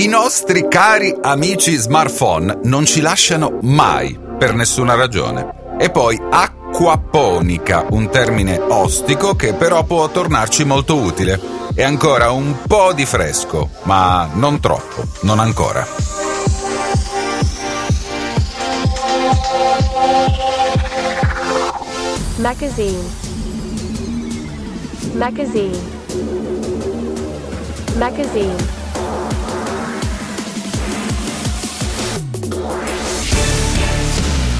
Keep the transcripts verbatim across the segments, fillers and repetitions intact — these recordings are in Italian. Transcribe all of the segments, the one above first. I nostri cari amici smartphone non ci lasciano mai, per nessuna ragione. E poi acquaponica, un termine ostico che però può tornarci molto utile. E ancora un po' di fresco, ma non troppo, non ancora. Magazine. Magazine. Magazine.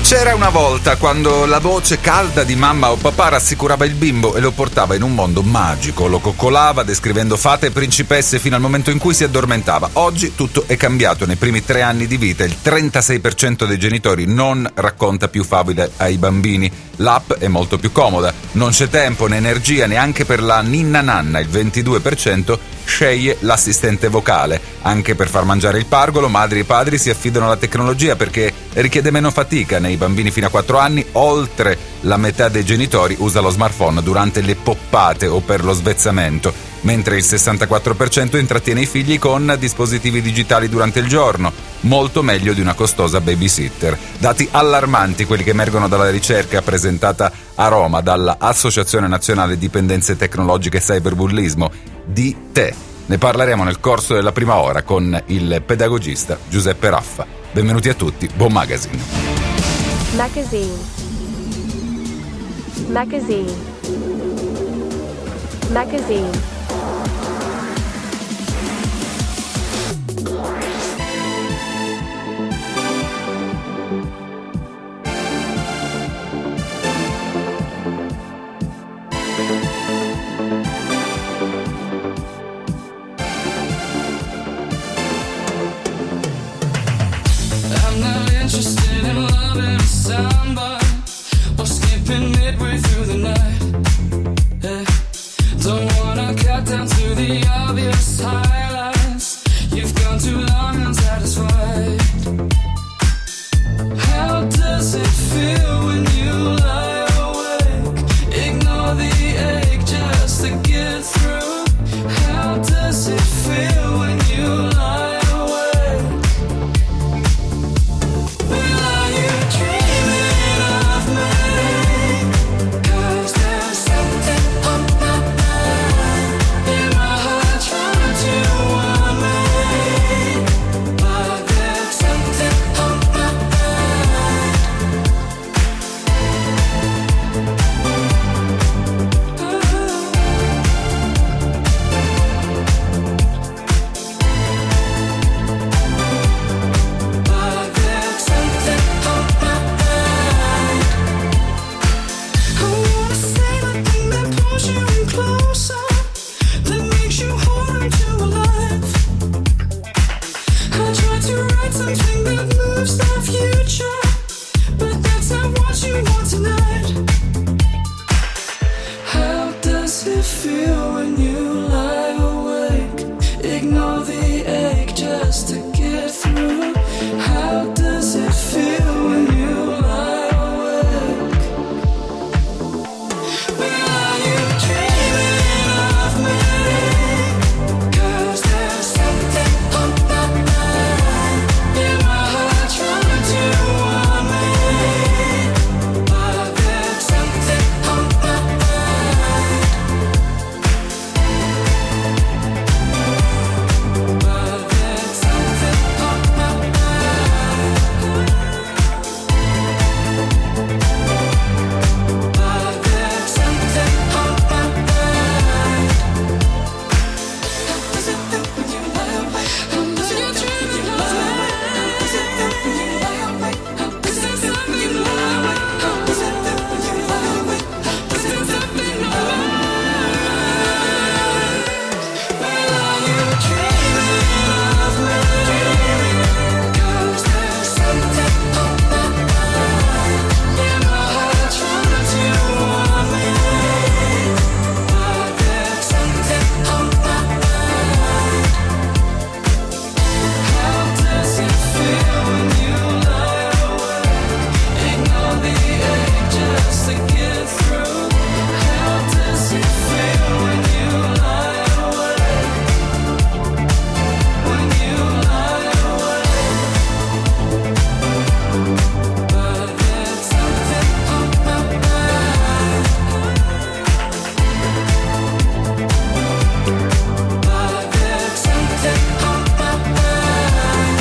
C'era una volta quando la voce calda di mamma o papà rassicurava il bimbo e lo portava in un mondo magico, lo coccolava descrivendo fate e principesse fino al momento in cui si addormentava. Oggi tutto è cambiato, nei primi tre anni di vita il trentasei per cento dei genitori non racconta più favole ai bambini. L'app è molto più comoda, non c'è tempo né energia neanche per la ninna nanna, il ventidue per cento sceglie l'assistente vocale. Anche per far mangiare il pargolo, madri e padri si affidano alla tecnologia perché richiede meno fatica. Nei bambini fino a quattro anni, oltre la metà dei genitori usa lo smartphone durante le poppate o per lo svezzamento, mentre il sessantaquattro per cento intrattiene i figli con dispositivi digitali durante il giorno, molto meglio di una costosa babysitter. Dati allarmanti quelli che emergono dalla ricerca presentata a Roma dalla Associazione Nazionale Dipendenze Tecnologiche e Cyberbullismo, D T E. Ne parleremo nel corso della prima ora con il pedagogista Giuseppe Raffa. Benvenuti a tutti, buon magazine. Magazine. Magazine. Magazine.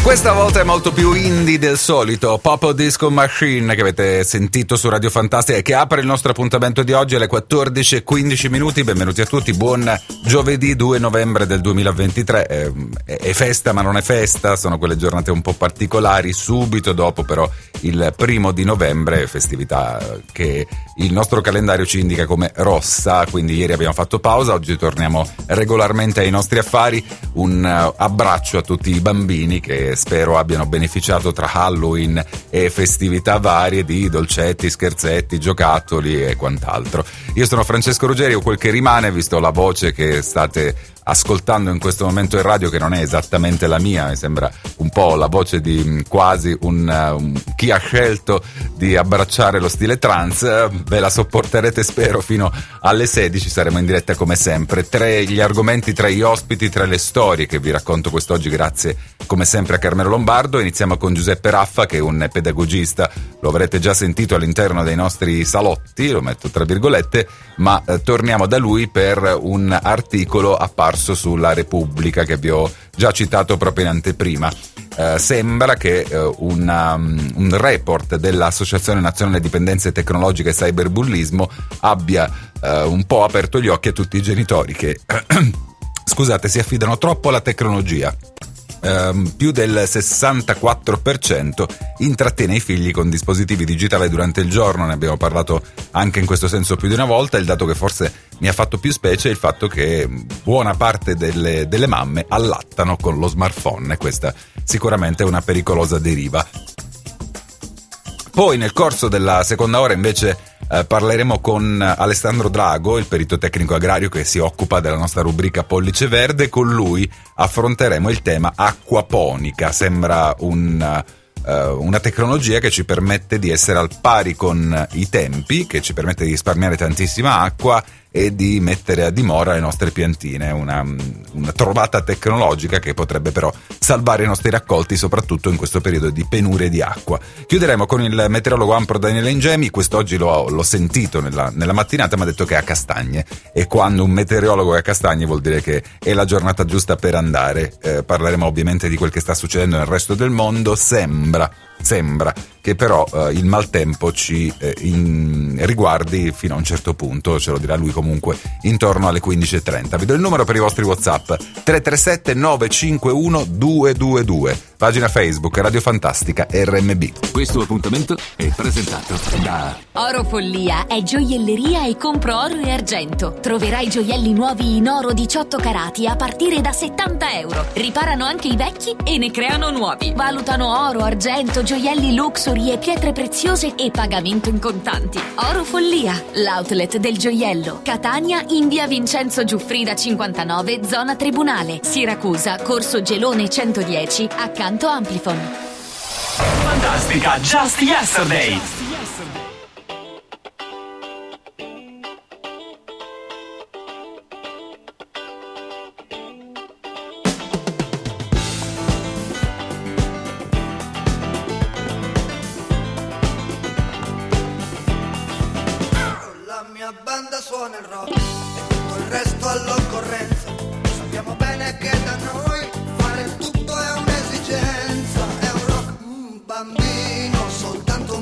Questa volta è molto più indie del solito. Popo Disco Machine, che avete sentito su Radio Fantastica, che apre il nostro appuntamento di oggi alle quattordici e quindici minuti. Benvenuti a tutti, buon giovedì due novembre del duemilaventitré. eh, È festa ma non è festa, sono quelle giornate un po' particolari. Subito dopo però il primo di novembre, festività che il nostro calendario ci indica come rossa. Quindi ieri abbiamo fatto pausa, oggi torniamo regolarmente ai nostri affari. Un abbraccio a tutti i bambini che spero abbiano beneficiato, tra Halloween e festività varie, di dolcetti, scherzetti, giocattoli e quant'altro. Io sono Francesco Ruggeri, o quel che rimane, visto la voce che state ascoltando in questo momento in radio, che non è esattamente la mia, mi sembra un po' la voce di quasi un, un chi ha scelto di abbracciare lo stile trance. Ve la sopporterete, spero, fino alle sedici. Saremo in diretta come sempre, tre gli argomenti, tre gli ospiti, tre le storie che vi racconto quest'oggi, grazie come sempre a Carmelo Lombardo. Iniziamo con Giuseppe Raffa, che è un pedagogista, lo avrete già sentito all'interno dei nostri salotti, lo metto tra virgolette, ma eh, torniamo da lui per un articolo apparso sulla Repubblica che vi ho già citato proprio in anteprima. Eh, sembra che eh, una, um, un report dell'Associazione Nazionale Dipendenze Tecnologiche e Cyberbullismo abbia eh, un po' aperto gli occhi a tutti i genitori che scusate, si affidano troppo alla tecnologia. Um, più del sessantaquattro per cento intrattiene i figli con dispositivi digitali durante il giorno. Ne abbiamo parlato anche in questo senso più di una volta. Il dato che forse mi ha fatto più specie è il fatto che buona parte delle, delle mamme allattano con lo smartphone, e questa sicuramente è una pericolosa deriva. Poi nel corso della seconda ora invece eh, parleremo con Alessandro Drago, il perito tecnico agrario che si occupa della nostra rubrica Pollice Verde. Con lui affronteremo il tema acquaponica. Sembra un, eh, una tecnologia che ci permette di essere al pari con i tempi, che ci permette di risparmiare tantissima acqua e di mettere a dimora le nostre piantine. Una, una trovata tecnologica che potrebbe però salvare i nostri raccolti, soprattutto in questo periodo di penurie di acqua. Chiuderemo con il meteorologo Ampro Daniele Ingemi. Quest'oggi l'ho, l'ho sentito nella, nella mattinata, mi ha detto che è a Castagne, e quando un meteorologo è a Castagne vuol dire che è la giornata giusta per andare. Eh, parleremo ovviamente di quel che sta succedendo nel resto del mondo. Sembra Sembra che però eh, il maltempo ci eh, in, riguardi fino a un certo punto, ce lo dirà lui comunque, intorno alle quindici e trenta. Vi do il numero per i vostri WhatsApp: tre tre sette nove cinque uno due due due. Pagina Facebook Radio Fantastica erre emme bi. Questo appuntamento è presentato da Oro Follia, è gioielleria e compro oro e argento. Troverai gioielli nuovi in oro diciotto carati a partire da settanta euro. Riparano anche i vecchi e ne creano nuovi. Valutano oro, argento, gioielli luxury e pietre preziose e pagamento in contanti. Oro Follia, l'outlet del gioiello. Catania, in via Vincenzo Giuffrida cinquantanove, zona Tribunale. Siracusa, corso Gelone centodieci, accanto Amplifon. Fantastica, just yesterday. È un rock bambino, soltanto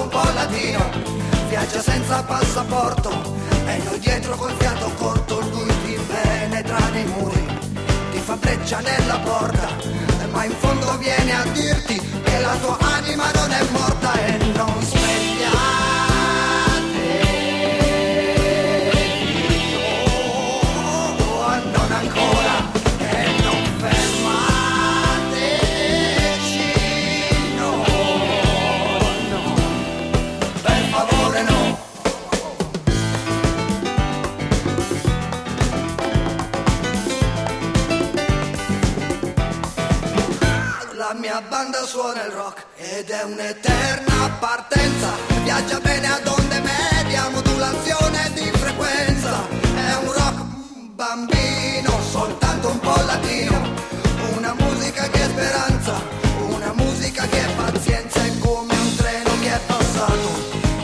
un po' latino, via viaggia senza passaporto e noi dietro col fiato corto, lui ti penetra nei muri, ti fa breccia nella porta, ma in fondo viene a dirti che la tua anima non è morta e non svegliare. La banda suona il rock ed è un'eterna partenza, viaggia bene ad onde media, modulazione di frequenza, è un rock bambino, soltanto un po' latino, una musica che è speranza, una musica che è pazienza, è come un treno che è passato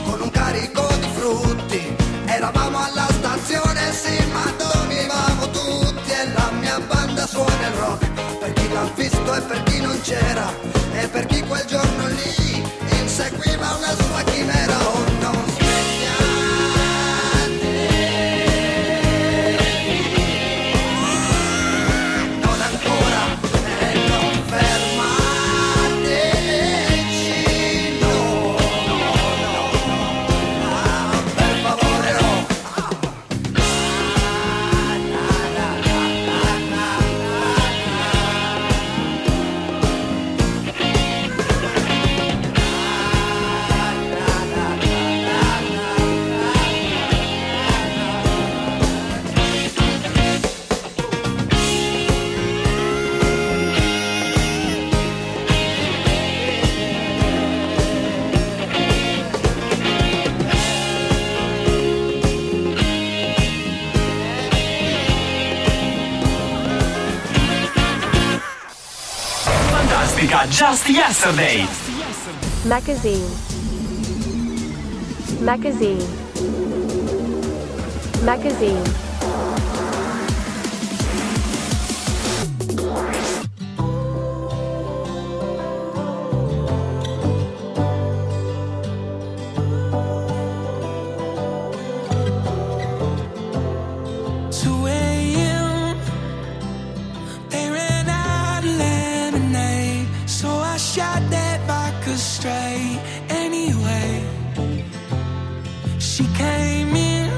con un carico di frutti, eravamo alla stazione sì ma dormivamo tutti e la mia banda suona il rock. L'ha visto e per chi non c'era, e per chi quel giorno lì inseguiva una sua chimera, oh no. Just yesterday. Magazine. Magazine. Magazine. two a.m. They ran out of lemonade. So I shot that vodka straight anyway. She came in,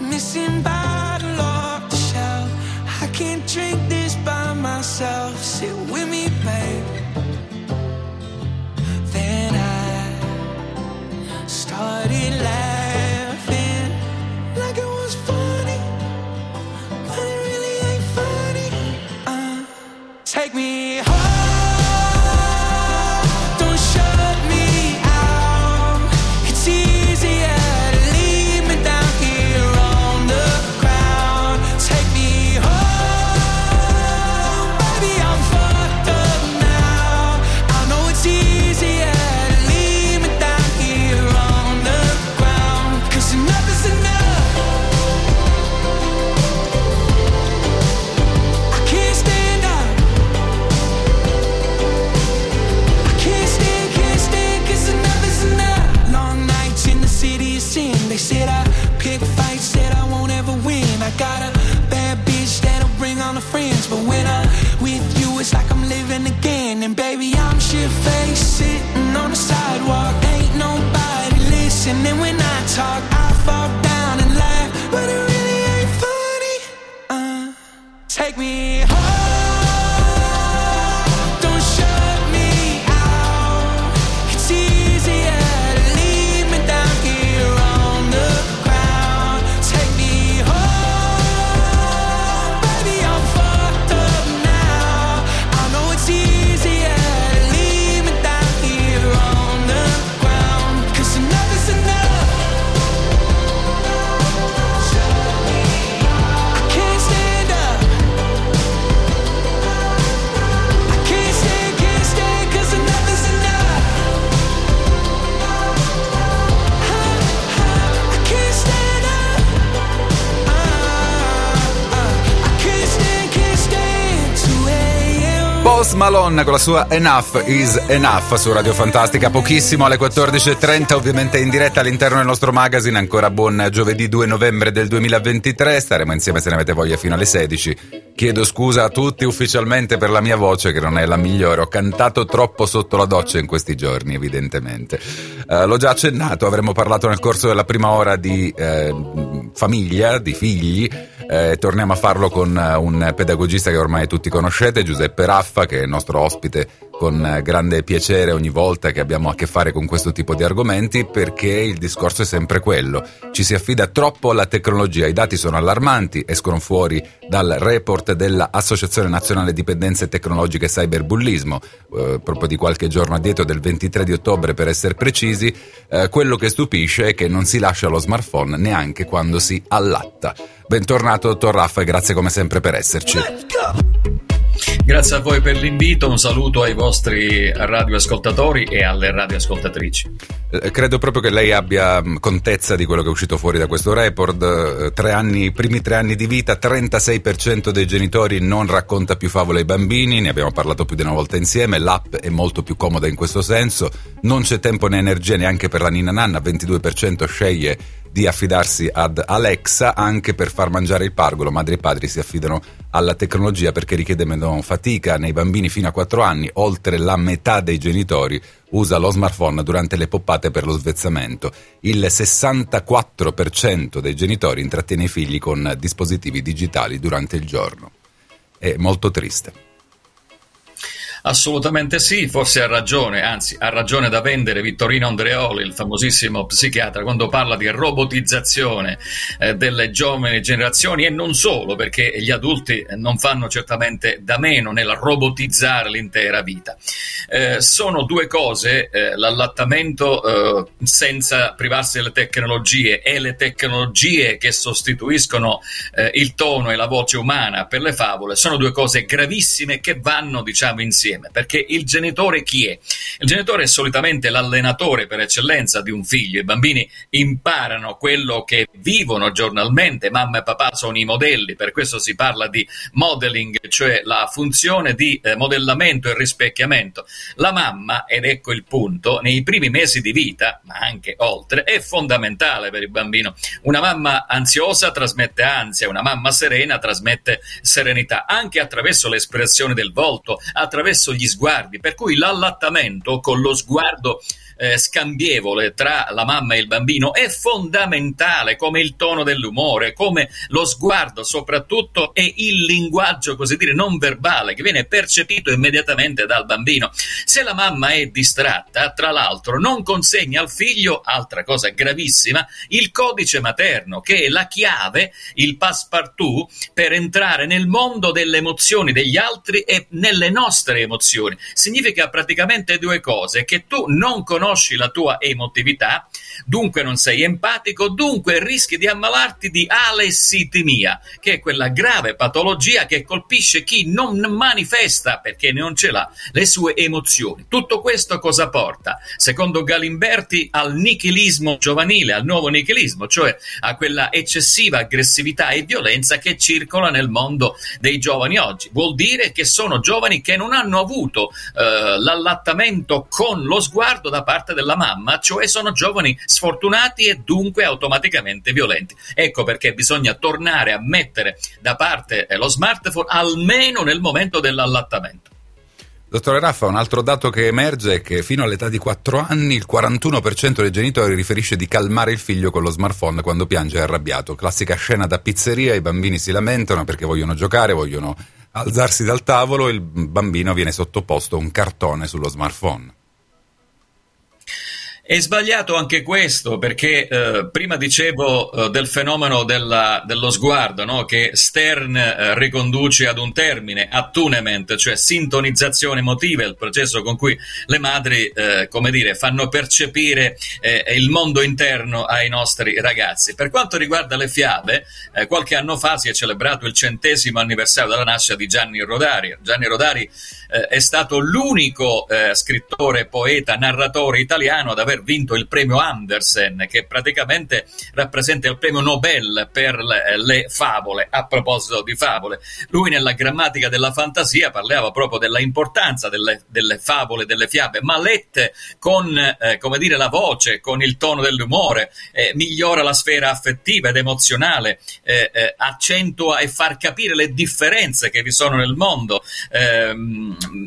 missing bottle off the shelf. I can't drink this by myself. Sit with me, babe. Then I started laughing like it was funny, but it really ain't funny. Uh, take me home. Post Malone con la sua Enough is Enough su Radio Fantastica, pochissimo alle quattordici e trenta, ovviamente in diretta all'interno del nostro magazine. Ancora buon giovedì due novembre del duemilaventitré, staremo insieme se ne avete voglia fino alle sedici. Chiedo scusa a tutti ufficialmente per la mia voce che non è la migliore, ho cantato troppo sotto la doccia in questi giorni evidentemente. Eh, l'ho già accennato, avremmo parlato nel corso della prima ora di eh, famiglia, di figli. Eh, torniamo a farlo con un pedagogista che ormai tutti conoscete, Giuseppe Raffa, che è il nostro ospite con grande piacere ogni volta che abbiamo a che fare con questo tipo di argomenti, perché il discorso è sempre quello: ci si affida troppo alla tecnologia, i dati sono allarmanti, escono fuori dal report dell'Associazione Nazionale Dipendenze Tecnologiche e Cyberbullismo, eh, proprio di qualche giorno addietro, del ventitré di ottobre per essere precisi. Eh, quello che stupisce è che non si lascia lo smartphone neanche quando si allatta. Bentornato dottor Raffa e grazie come sempre per esserci. Grazie a voi per l'invito, un saluto ai vostri radioascoltatori e alle radioascoltatrici. Eh, credo proprio che lei abbia contezza di quello che è uscito fuori da questo report. Eh, tre anni, i primi tre anni di vita, trentasei per cento dei genitori non racconta più favole ai bambini, ne abbiamo parlato più di una volta insieme, l'app è molto più comoda in questo senso, non c'è tempo né energia neanche per la ninna nanna, ventidue per cento sceglie di affidarsi ad Alexa. Anche per far mangiare il pargolo, madri e padri si affidano alla tecnologia perché richiede meno fatica. Nei bambini fino a quattro anni, oltre la metà dei genitori usa lo smartphone durante le poppate per lo svezzamento. Il sessantaquattro per cento dei genitori intrattiene i figli con dispositivi digitali durante il giorno. È molto triste. Assolutamente sì, forse ha ragione, anzi ha ragione da vendere Vittorino Andreoli, il famosissimo psichiatra, quando parla di robotizzazione eh, delle giovani generazioni, e non solo, perché gli adulti non fanno certamente da meno nel robotizzare l'intera vita. Eh, sono due cose, eh, l'allattamento eh, senza privarsi delle tecnologie e le tecnologie che sostituiscono eh, il tono e la voce umana per le favole, sono due cose gravissime che vanno, diciamo, insieme. Perché il genitore chi è? Il genitore è solitamente l'allenatore per eccellenza di un figlio. I bambini imparano quello che vivono giornalmente, mamma e papà sono i modelli, per questo si parla di modeling, cioè la funzione di eh, modellamento e rispecchiamento. La mamma, ed ecco il punto, nei primi mesi di vita, ma anche oltre, è fondamentale per il bambino. Una mamma ansiosa trasmette ansia, una mamma serena trasmette serenità, anche attraverso l'espressione del volto, attraverso gli sguardi, per cui l'allattamento con lo sguardo eh, scambievole tra la mamma e il bambino è fondamentale, come il tono dell'umore, come lo sguardo soprattutto, e il linguaggio così dire non verbale che viene percepito immediatamente dal bambino. Se la mamma è distratta, tra l'altro, non consegna al figlio, altra cosa gravissima, il codice materno, che è la chiave, il passepartout per entrare nel mondo delle emozioni degli altri e nelle nostre emozioni. Significa praticamente due cose: che tu non conosci la tua emotività, dunque non sei empatico, dunque rischi di ammalarti di alessitimia, che è quella grave patologia che colpisce chi non manifesta, perché non ce l'ha, le sue emozioni. Tutto questo cosa porta? Secondo Galimberti al nichilismo giovanile, al nuovo nichilismo, cioè a quella eccessiva aggressività e violenza che circola nel mondo dei giovani oggi. Vuol dire che sono giovani che non hanno avuto eh, l'allattamento con lo sguardo da parte della mamma, cioè sono giovani sfortunati e dunque automaticamente violenti. Ecco perché bisogna tornare a mettere da parte lo smartphone almeno nel momento dell'allattamento. Dottore Raffa, un altro dato che emerge è che fino all'età di quattro anni il quarantuno per cento dei genitori riferisce di calmare il figlio con lo smartphone quando piange e è arrabbiato. Classica scena da pizzeria, i bambini si lamentano perché vogliono giocare, vogliono alzarsi dal tavolo, il bambino viene sottoposto a un cartone sullo smartphone. È sbagliato anche questo, perché eh, prima dicevo eh, del fenomeno della, dello sguardo, no? Che Stern eh, riconduce ad un termine, attunement, cioè sintonizzazione emotiva, il processo con cui le madri eh, come dire, fanno percepire eh, il mondo interno ai nostri ragazzi. Per quanto riguarda le fiabe, eh, qualche anno fa si è celebrato il centesimo anniversario della nascita di Gianni Rodari. Gianni Rodari eh, è stato l'unico eh, scrittore, poeta, narratore italiano ad aver aver vinto il premio Andersen, che praticamente rappresenta il premio Nobel per le, le favole. A proposito di favole, lui nella Grammatica della fantasia parlava proprio della importanza delle, delle favole, delle fiabe, ma lette con eh, come dire la voce, con il tono dell'umore, eh, migliora la sfera affettiva ed emozionale, eh, eh, accentua e far capire le differenze che vi sono nel mondo, eh,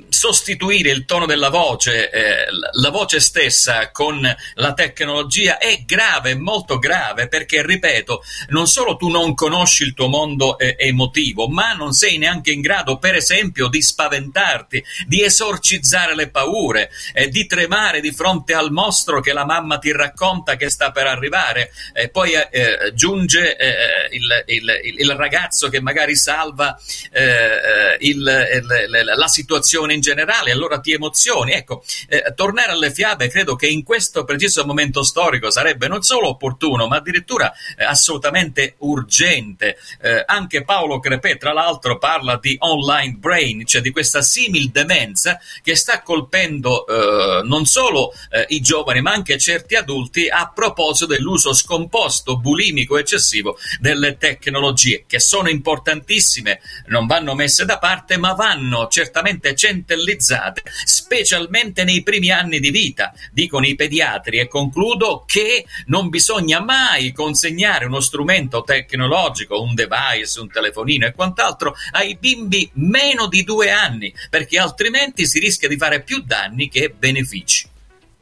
sostituire il tono della voce, eh, la voce stessa con la tecnologia è grave, molto grave, perché, ripeto, non solo tu non conosci il tuo mondo eh, emotivo, ma non sei neanche in grado, per esempio, di spaventarti, di esorcizzare le paure, eh, di tremare di fronte al mostro che la mamma ti racconta che sta per arrivare, e poi eh, giunge eh, il, il, il ragazzo che magari salva eh, il, il, la situazione in generale, allora ti emozioni. Ecco, eh, tornare alle fiabe credo che in questo preciso momento storico sarebbe non solo opportuno, ma addirittura eh, assolutamente urgente. Eh, anche Paolo Crepet, tra l'altro, parla di online brain, cioè di questa simil demenza che sta colpendo eh, non solo eh, i giovani, ma anche certi adulti, a proposito dell'uso scomposto, bulimico, eccessivo delle tecnologie, che sono importantissime, non vanno messe da parte, ma vanno certamente centellizzate, specialmente nei primi anni di vita. Dicono i pediatri, e concludo, che non bisogna mai consegnare uno strumento tecnologico, un device, un telefonino e quant'altro, ai bimbi meno di due anni, perché altrimenti si rischia di fare più danni che benefici.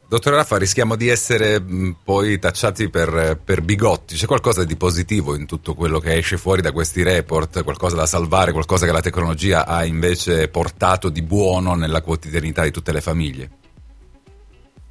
Dottor Raffa, rischiamo di essere mh, poi tacciati per, per bigotti. C'è qualcosa di positivo in tutto quello che esce fuori da questi report? Qualcosa da salvare, qualcosa che la tecnologia ha invece portato di buono nella quotidianità di tutte le famiglie?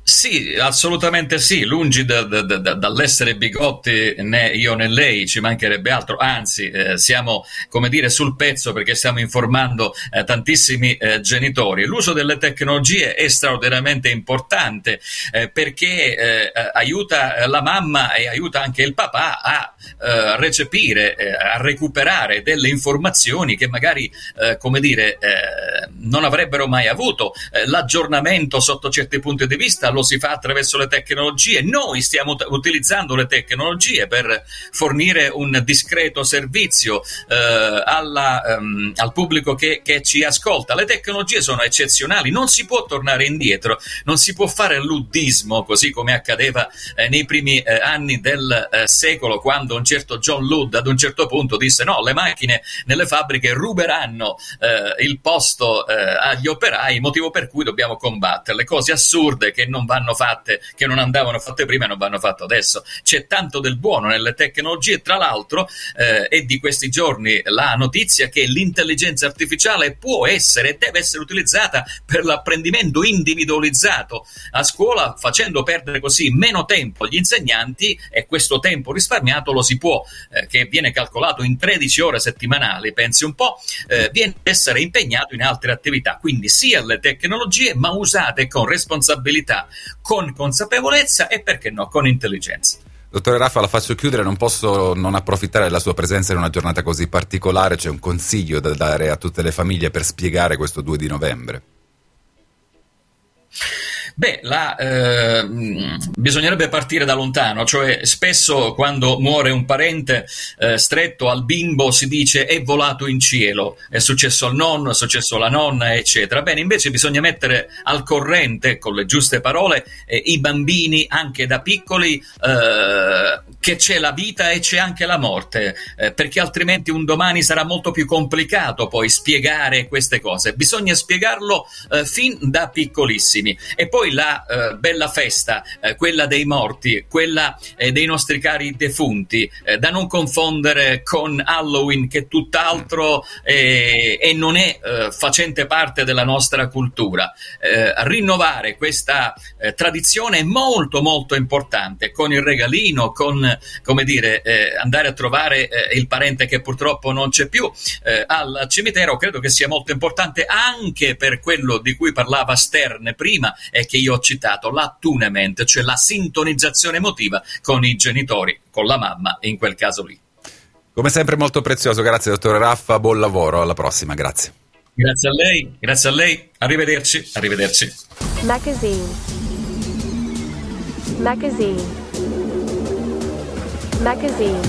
Sì, assolutamente sì, lungi da, da, da, dall'essere bigotti né io né lei, ci mancherebbe altro, anzi eh, siamo, come dire, sul pezzo, perché stiamo informando eh, tantissimi eh, genitori. L'uso delle tecnologie è straordinariamente importante eh, perché eh, aiuta la mamma e aiuta anche il papà a eh, recepire, eh, a recuperare delle informazioni che magari eh, come dire eh, non avrebbero mai avuto. Eh, l'aggiornamento sotto certi punti di vista lo si fa attraverso le tecnologie. Noi stiamo t- utilizzando le tecnologie per fornire un discreto servizio eh, alla, um, al pubblico che, che ci ascolta. Le tecnologie sono eccezionali, non si può tornare indietro, non si può fare luddismo, così come accadeva eh, nei primi eh, anni del eh, secolo, quando un certo John Ludd ad un certo punto disse: no, le macchine nelle fabbriche ruberanno eh, il posto eh, agli operai, motivo per cui dobbiamo combatterle. Cose assurde che non vanno fatte, che non andavano fatte prima e non vanno fatte adesso. C'è tanto del buono nelle tecnologie. Tra l'altro eh, è di questi giorni la notizia che l'intelligenza artificiale può essere e deve essere utilizzata per l'apprendimento individualizzato a scuola, facendo perdere così meno tempo agli insegnanti, e questo tempo risparmiato lo si può, eh, che viene calcolato in tredici ore settimanali, pensi un po', eh, viene ad essere impegnato in altre attività. Quindi sì alle tecnologie, ma usate con responsabilità, con consapevolezza e, perché no, con intelligenza. Dottore Raffa, la faccio chiudere, non posso non approfittare della sua presenza in una giornata così particolare. C'è un consiglio da dare a tutte le famiglie per spiegare questo due di novembre? Beh, la, eh, bisognerebbe partire da lontano, cioè spesso quando muore un parente eh, stretto al bimbo si dice è volato in cielo, è successo al nonno, è successo alla nonna, eccetera. Bene, invece bisogna mettere al corrente con le giuste parole eh, i bambini anche da piccoli eh, che c'è la vita e c'è anche la morte, eh, perché altrimenti un domani sarà molto più complicato poi spiegare queste cose. Bisogna spiegarlo eh, fin da piccolissimi. E poi la eh, bella festa, eh, quella dei morti, quella eh, dei nostri cari defunti, eh, da non confondere con Halloween, che tutt'altro eh, e non è eh, facente parte della nostra cultura. Eh, rinnovare questa eh, tradizione è molto molto importante, con il regalino, con, come dire, eh, andare a trovare eh, il parente che purtroppo non c'è più eh, al cimitero. Credo che sia molto importante anche per quello di cui parlava Stern prima, è che io ho citato l'attunement, cioè la sintonizzazione emotiva con i genitori, con la mamma in quel caso lì. Come sempre molto prezioso, grazie dottore Raffa, buon lavoro, alla prossima, grazie. Grazie a lei, grazie a lei, arrivederci, arrivederci. Magazine. Magazine. Magazine.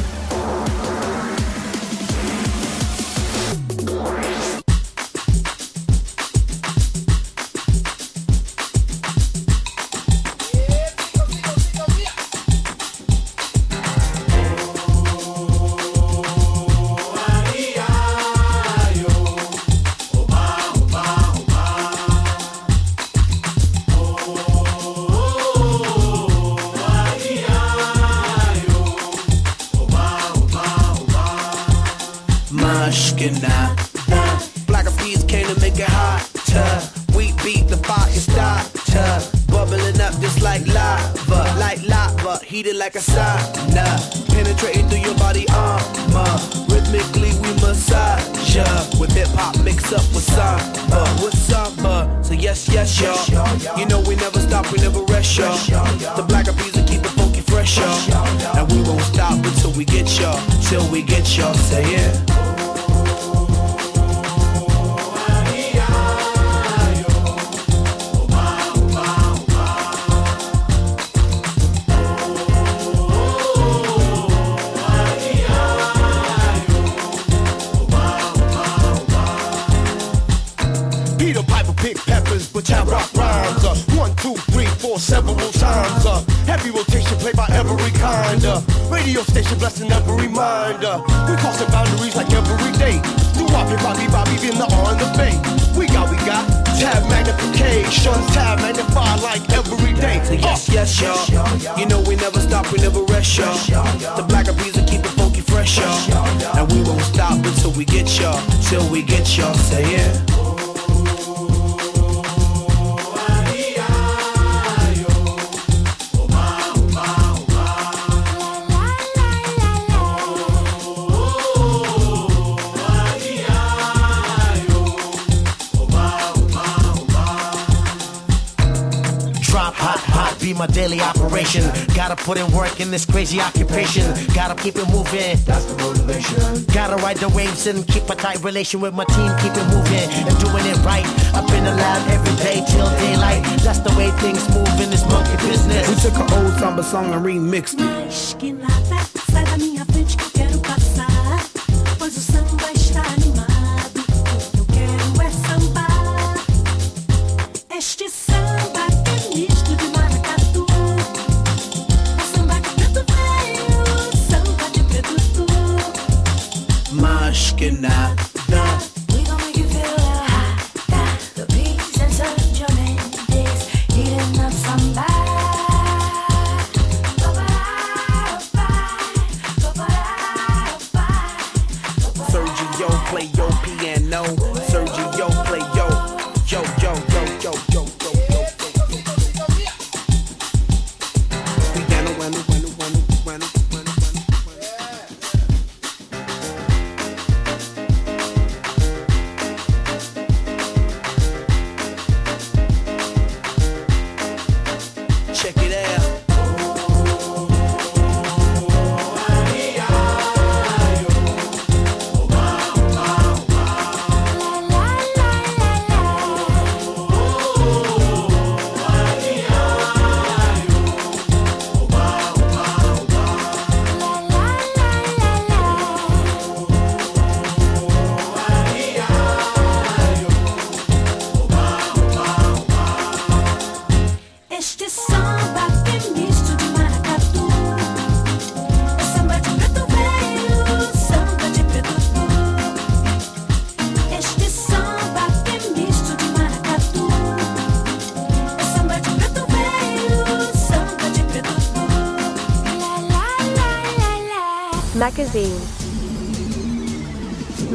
Put in work in this crazy occupation. Gotta keep it moving. That's the motivation. Gotta ride the waves and keep a tight relation with my team. Keep it moving and doing it right. I've been alive every day till daylight. That's the way things move in this monkey business. We took an old samba song and remixed it.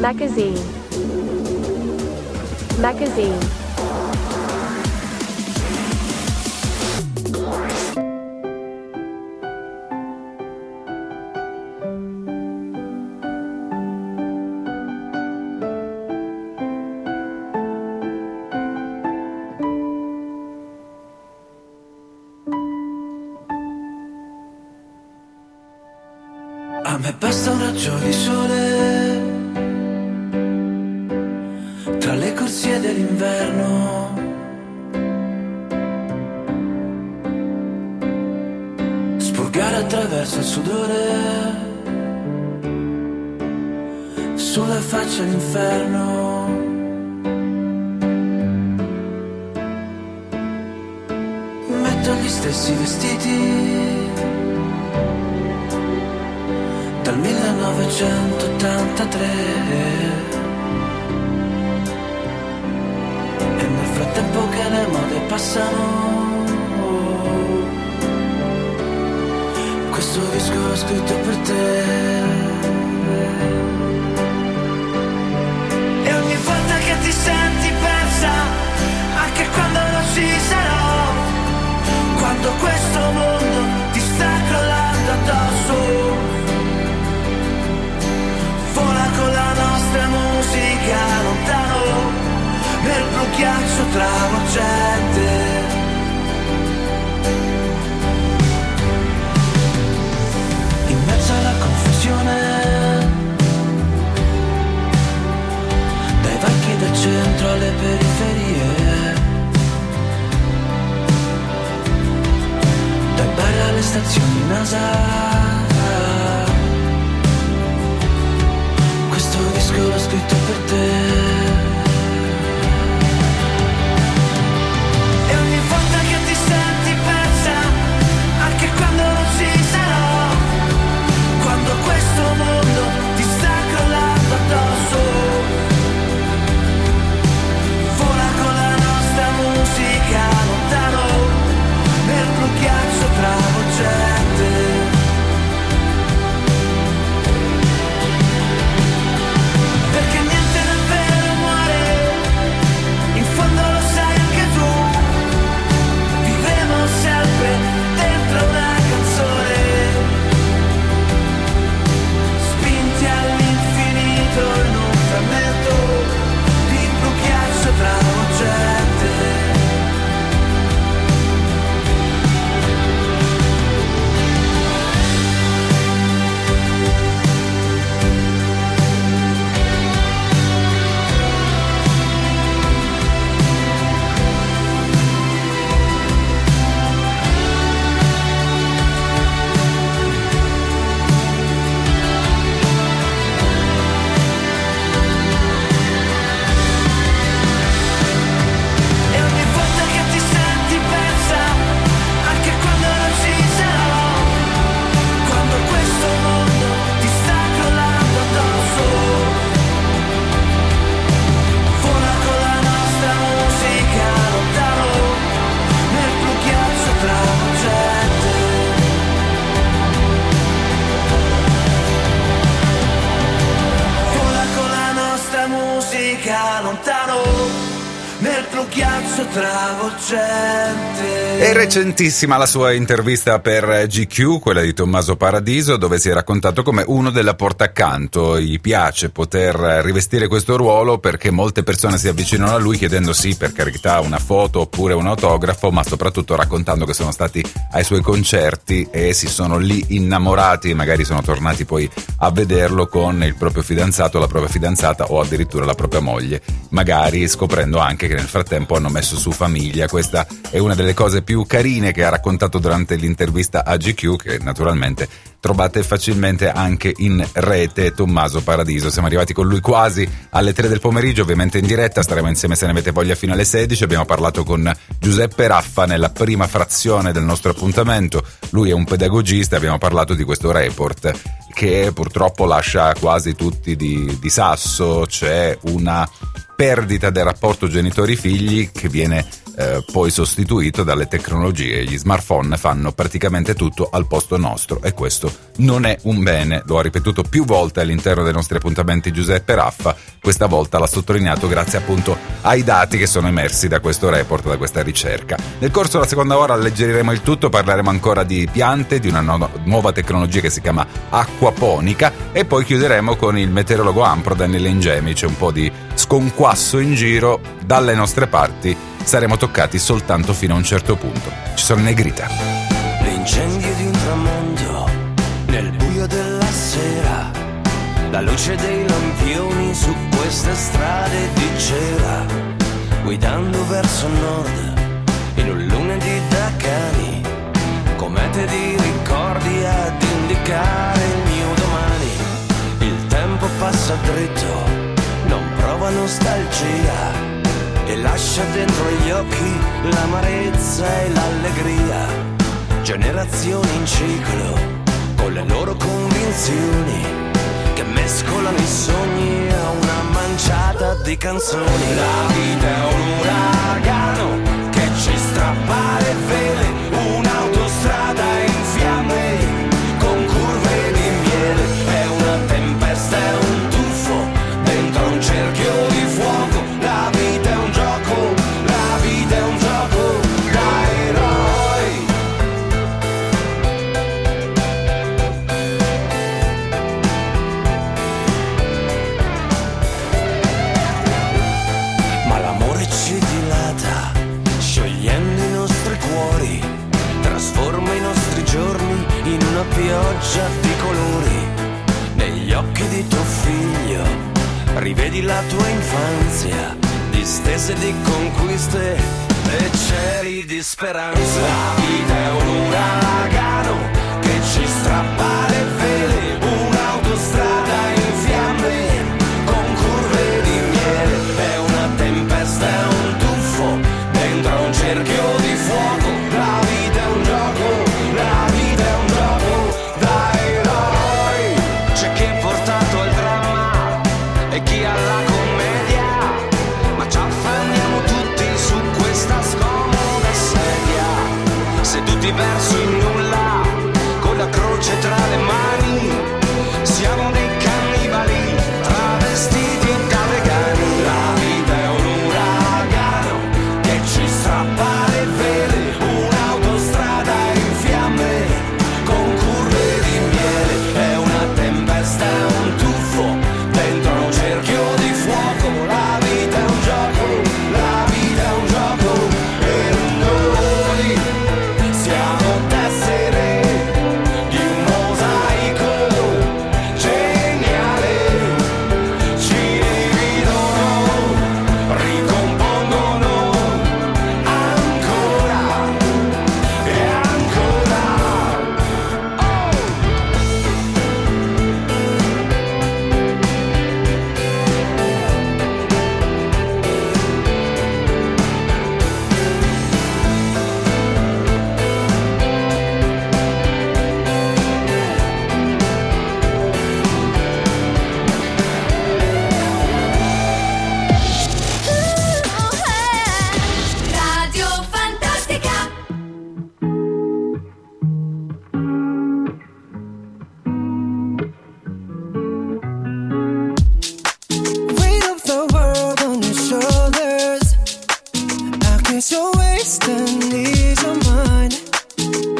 Magazine. Magazine. Magazine. Basta un raggio di sole tra le corsie dell'inverno. attraversa il sudore, sulla faccia l'inferno. Metto gli stessi vestiti dal millenovecentottantatré e nel frattempo che le mode passano, questo disco l'ho scritto per te. E ogni volta che ti senti persa, anche quando non ci sarò, quando questo mondo ti sta crollando addosso, vola con la nostra musica lontano nel blu ghiaccio travolgente. La confusione dai varchi del centro alle periferie, dai bar alle stazioni NASA, questo disco l'ho scritto per te. E ogni volta che ti senti persa, anche quando non ci sarò, questo mondo ti sta crollando addosso, vola con la nostra musica lontano nel blu ghiaccio travolgente. Perché niente davvero muore, in fondo lo sai anche tu, vivremo sempre dentro una canzone. In un frammento di blu ghiaccio travolgente. È recentissima la sua intervista per G Q, quella di Tommaso Paradiso, dove si è raccontato come uno della porta accanto. Gli piace poter rivestire questo ruolo perché molte persone si avvicinano a lui chiedendo, sì, per carità, una foto oppure un autografo, ma soprattutto raccontando che sono stati ai suoi concerti e si sono lì innamorati e magari sono tornati poi a vederlo con il proprio fidanzato, la propria fidanzata o addirittura la propria moglie, magari scoprendo anche che nel frattempo hanno messo su famiglia. Questa è una delle cose più carine che ha raccontato durante l'intervista a G Q, che naturalmente trovate facilmente anche in rete. Tommaso Paradiso, siamo arrivati con lui quasi alle tre del pomeriggio, ovviamente in diretta, staremo insieme se ne avete voglia fino alle sedici. Abbiamo parlato con Giuseppe Raffa nella prima frazione del nostro appuntamento, lui è un pedagogista, abbiamo parlato di questo report che purtroppo lascia quasi tutti di, di sasso. C'è una perdita del rapporto genitori-figli che viene eh, poi sostituito dalle tecnologie. Gli smartphone fanno praticamente tutto al posto nostro e questo non è un bene. Lo ha ripetuto più volte all'interno dei nostri appuntamenti Giuseppe Raffa, questa volta l'ha sottolineato grazie appunto ai dati che sono emersi da questo report, da questa ricerca. Nel corso della seconda ora alleggeriremo il tutto, parleremo ancora di piante, di una no- nuova tecnologia che si chiama acquaponica e poi chiuderemo con il meteorologo Ampro Daniele Ingemi. C'è un po' di sconquadro in giro, dalle nostre parti saremo toccati soltanto fino a un certo punto. Ci sono Negrita. L'incendio di un tramonto nel buio della sera, la luce dei lampioni su queste strade di cera, guidando verso nord in un lunedì da cani, comete di ricordi. passa dritto, non prova nostalgia e lascia dentro gli occhi l'amarezza e l'allegria. Generazioni in ciclo con le loro convinzioni che mescolano i sogni a una manciata di canzoni. La vita è un uragano che ci strappa le vele, un'autostrada in fiamme con curve di miele. È una tempesta, è un tuffo dentro un cerchio di fuoco. La vita è un gioco, la vita è un gioco da eroi. Ma l'amore ci dilata, sciogliendo i nostri cuori, trasforma i nostri giorni in una pioggia di colori. Negli occhi di tuo figlio rivedi la tua infanzia, distese di conquiste e ceri di speranza. La vita è un uragano che ci strappa le vele, un'autostrada in fiamme con curve di miele. È una tempesta, è un tuffo dentro un cerchio di fuoco. La vita è un gioco, la vita è un gioco da eroi. C'è chi è portato al dramma e chi alla commedia, ma ci affanniamo tutti su questa scomoda sedia, seduti verso il nulla con la croce tra le mani. Siamo dei cannibali travestiti da vegani. La vita è un uragano che ci strappa le vele, un'autostrada in fiamme con curve di miele. È una tempesta, è un tuffo dentro un cerchio di fuoco. La vita è un gioco, la vita è un gioco e noi siamo tessere di un mosaico geniale. Ci dividono, ricompongono ancora e ancora. Radio Fantastica. Weight of the world on your shoulders. I guess your waist and knees are mine.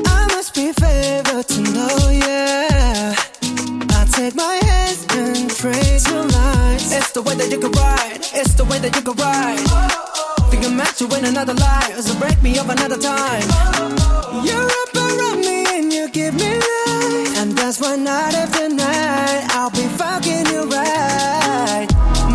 I must be favored to know, yeah. I take my hands and praise your lines. It's the way that you can ride. It's the way that you can ride. Think I'm at you in another life, so break me up another time. You're up around me and you give me life, and that's why night after night I'll be fucking you right.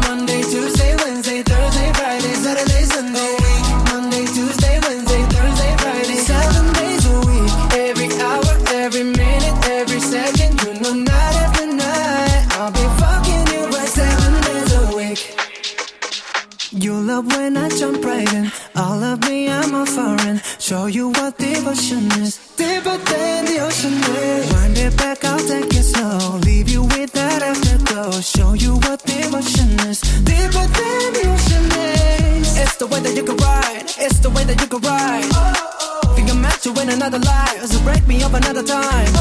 Monday, Tuesday, Wednesday, Thursday, Friday, Saturday, Sunday. Monday, Tuesday, Wednesday, Thursday, Friday, seven days a week. Every hour, every minute, every second, you know, night after night I'll be fucking you right, seven days a week. You love when I jump right in. All of me, I'm a foreign. Show you what devotion is, deeper than the ocean is. Wind it back, I'll take it slow. Leave you with that afterglow. Show you what devotion is, deeper than the ocean is. It's the way that you can ride. It's the way that you can ride. Think I'm at you in another life, so break me up another time.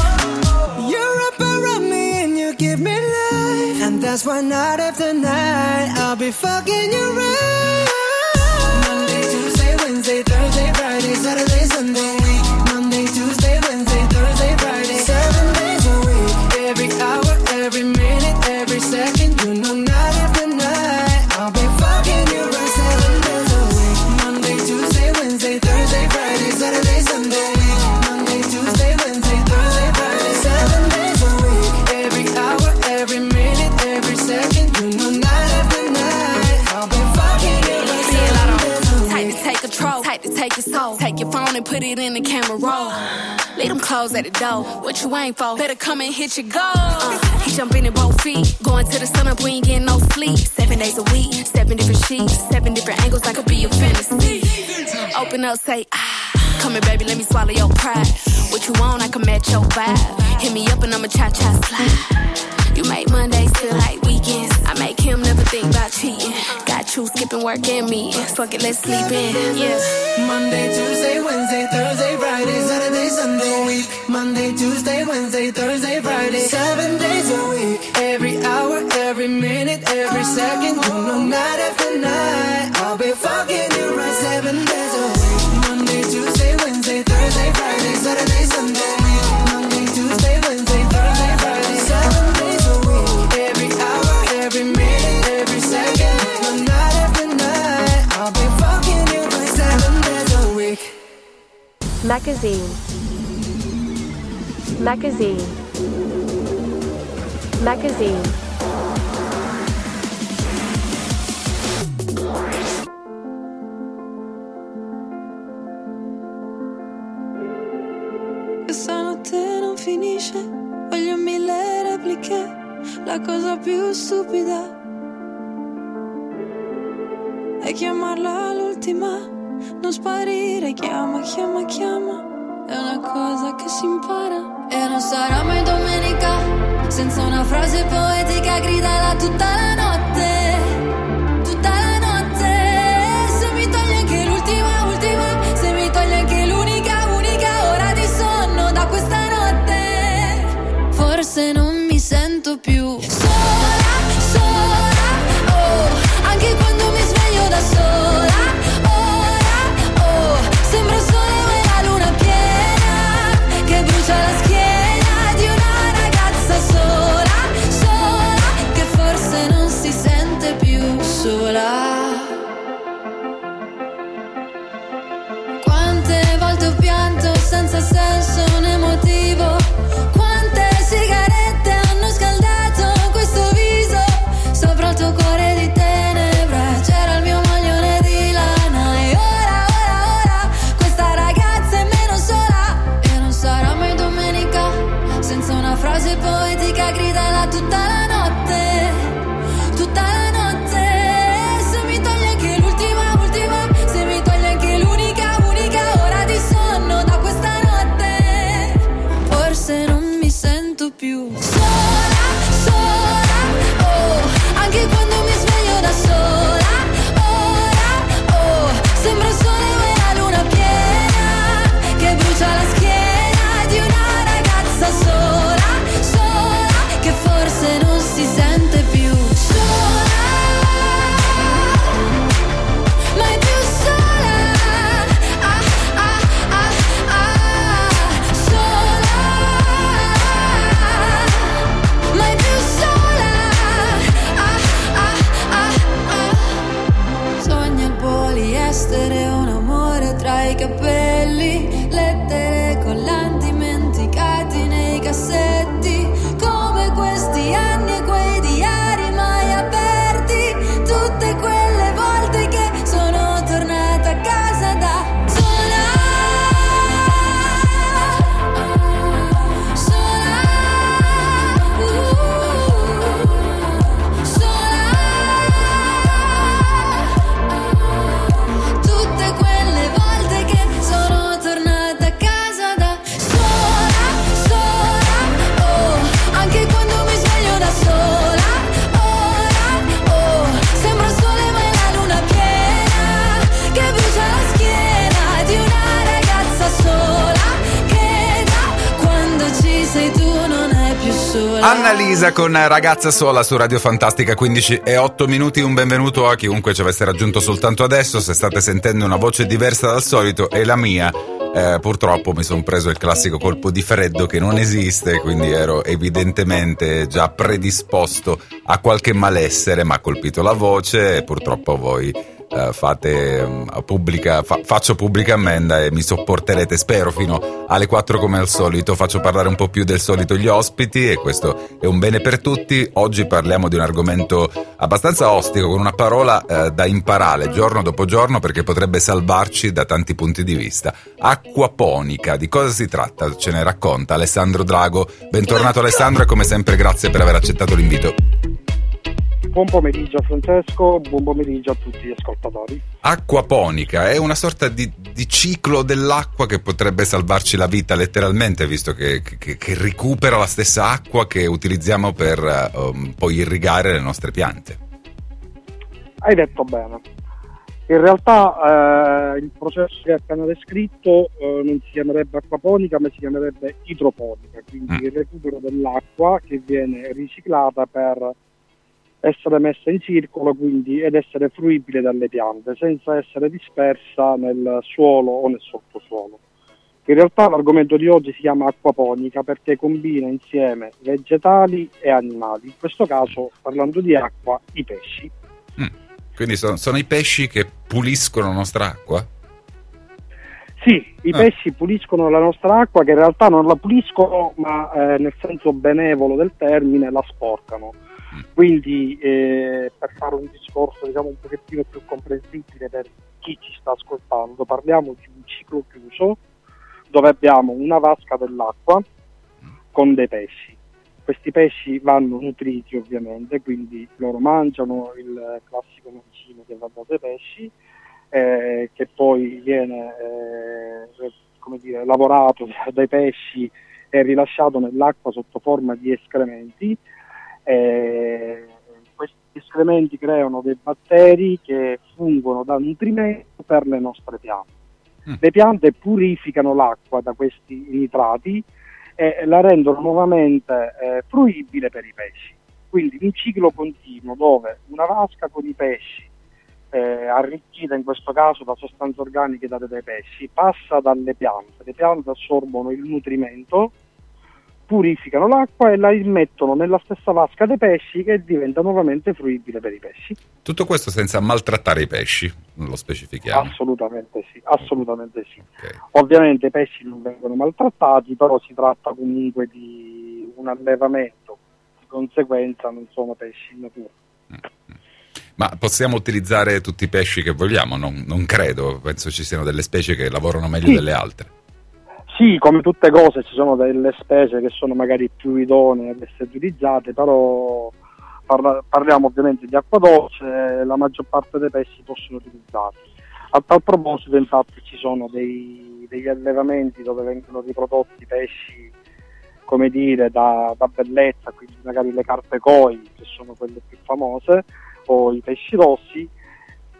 You're up around me and you give me life, and that's why night after night I'll be fucking you right. Monday, Tuesday, Wednesday, Thursday, Friday, Saturday, Sunday. Monday, Tuesday, Wednesday, Thursday, Friday, seven days a week. Every hour, every minute, every second, you know, night after night I'll be fucking you right, seven days a week. Monday, Tuesday, Wednesday, Thursday, Friday, Saturday, Sunday. Monday, Tuesday, Wednesday, Thursday, Friday, seven days a week. Every hour, every minute, every second, you know, night after night I'll be fucking you right. like to take your soul. Take your phone and put it in the camera roll. Leave them clothes at the door. What you ain't for? Better come and hit your goal. Uh, he jumping in both feet. Going to the sun up, we ain't getting no sleep. Seven days a week, seven different sheets, seven different angles. I could be your fantasy. Open up, say ah. Come here, baby, let me swallow your pride. What you want, I can match your vibe. Hit me up and I'ma cha-cha slide. You make Mondays feel like weekends. I make him never think about cheating. Got you skipping work and me. Fuck it, let's sleep in, yeah. Monday, Tuesday, Wednesday, Thursday, Friday, Saturday, Sunday, week. Monday, Tuesday, Wednesday, Thursday, Friday, seven days a week. Every hour, every minute, every second, you know, night after night, I'll be fucking you right seven days a week. Monday, Tuesday, Wednesday, Thursday, Friday, Saturday, Sunday, week. Monday, Tuesday, Wednesday, Thursday, Friday, seven days a week. Every hour, every minute, every second, you know, night after night, I'll be fucking you right seven days a week. Magazine. Magazine. Magazine. Questa notte non finisce, voglio mille repliche, la cosa più stupida è chiamarla l'ultima, non sparire, chiama, chiama, chiama. È una cosa che si impara. E non sarà mai domenica senza una frase poetica, gridala tutta la notte, tutta la notte. Se mi toglie anche l'ultima, ultima, se mi toglie anche l'unica, unica ora di sonno da questa notte, forse non mi sento più sola, sola, oh, anche quando mi sveglio da sola, ora, oh, sembra sola. C'ho la schiena di una ragazza sola, sola, che forse non si sente più sola. Quante volte ho pianto senza senso né motivo, quante sigarette hanno scaldato questo viso, sopra il tuo cuore di tenebra c'era il mio maglione di lana. E ora, ora, ora, questa ragazza è meno sola. E non sarà mai senza una frase poetica, gridala tutta la notte, tutta la notte. Se mi toglie anche l'ultima, ultima, se mi toglie anche l'unica, unica ora di sonno da questa notte, forse non mi sento più sola, sola, oh, anche quando mi sveglio da sola, ora, oh, sembra il sole o è la luna piena che brucia la schiena di una sola, sola, che forse non si sente più sola, mai più sola, ah, ah, ah, ah, sola, mai più sola, ah, ah, ah, ah. Sogna il poliestere, un amore tra i capelli, lettere con cassetti, come questi anni e quei diari mai aperti, tutte quelle volte che sono tornata a casa da sola, sola, uh, sola, tutte quelle volte che sono tornata a casa da sola, sola. Anche quando mi sveglio da sola, ora, oh, sembra il sole ma è la luna piena che brucia la schiena di una ragazza sola, che da quando ci sei tu non è più sola. Annalisa con Ragazza Sola su Radio Fantastica, quindici e otto minuti. Un benvenuto a chiunque ci avesse raggiunto soltanto adesso. Se state sentendo una voce diversa dal solito è la mia. Eh, purtroppo mi sono preso il classico colpo di freddo che non esiste, quindi ero evidentemente già predisposto a qualche malessere, ma ha colpito la voce e purtroppo voi eh, fate um, pubblica, fa, faccio pubblica ammenda e mi sopporterete, spero, fino alle quattro come al solito. Faccio parlare un po' più del solito gli ospiti e questo è un bene per tutti. Oggi parliamo di un argomento abbastanza ostico, con una parola eh, da imparare giorno dopo giorno perché potrebbe salvarci da tanti punti di vista. Acquaponica, di cosa si tratta? Ce ne racconta Alessandro Drago. Bentornato Alessandro e come sempre grazie per aver accettato l'invito. Buon pomeriggio Francesco, buon pomeriggio a tutti gli ascoltatori. Acquaponica è una sorta di, di ciclo dell'acqua che potrebbe salvarci la vita letteralmente, visto che, che, che recupera la stessa acqua che utilizziamo per um, poi irrigare le nostre piante. Hai detto bene. In realtà eh, il processo che hai appena descritto eh, non si chiamerebbe acquaponica ma si chiamerebbe idroponica, quindi mm. il recupero dell'acqua che viene riciclata per essere messa in circolo quindi ed essere fruibile dalle piante senza essere dispersa nel suolo o nel sottosuolo. In realtà l'argomento di oggi si chiama acquaponica perché combina insieme vegetali e animali, in questo caso, parlando di acqua, i pesci. Mm. Quindi sono, sono i pesci che puliscono la nostra acqua? Sì, i ah. pesci puliscono la nostra acqua, che in realtà non la puliscono ma eh, nel senso benevolo del termine la sporcano. Quindi eh, per fare un discorso diciamo un pochettino più comprensibile per chi ci sta ascoltando, parliamo di un ciclo chiuso dove abbiamo una vasca dell'acqua con dei pesci. Questi pesci vanno nutriti ovviamente, quindi loro mangiano il classico mangime che va dato ai pesci, eh, che poi viene eh, come dire, lavorato dai pesci e rilasciato nell'acqua sotto forma di escrementi. Eh, questi escrementi creano dei batteri che fungono da nutrimento per le nostre piante. Mm. Le piante purificano l'acqua da questi nitrati e la rendono nuovamente eh, fruibile per i pesci. Quindi un ciclo continuo dove una vasca con i pesci, eh, arricchita in questo caso da sostanze organiche date dai pesci, passa dalle piante. Le piante assorbono il nutrimento, purificano l'acqua e la immettono nella stessa vasca dei pesci che diventa nuovamente fruibile per i pesci. Tutto questo senza maltrattare i pesci, lo specifichiamo? Assolutamente sì, assolutamente sì. Okay. Ovviamente i pesci non vengono maltrattati, però si tratta comunque di un allevamento, di conseguenza non sono pesci in natura. Mm-hmm. Ma possiamo utilizzare tutti i pesci che vogliamo? Non, non credo, penso ci siano delle specie che lavorano meglio sì. delle altre. Sì, come tutte cose ci sono delle specie che sono magari più idonee ad essere utilizzate, però parla- parliamo ovviamente di acqua dolce, la maggior parte dei pesci possono utilizzarli. A tal proposito infatti ci sono dei, degli allevamenti dove vengono riprodotti pesci, come dire, da, da bellezza, quindi magari le carpe koi, che sono quelle più famose, o i pesci rossi,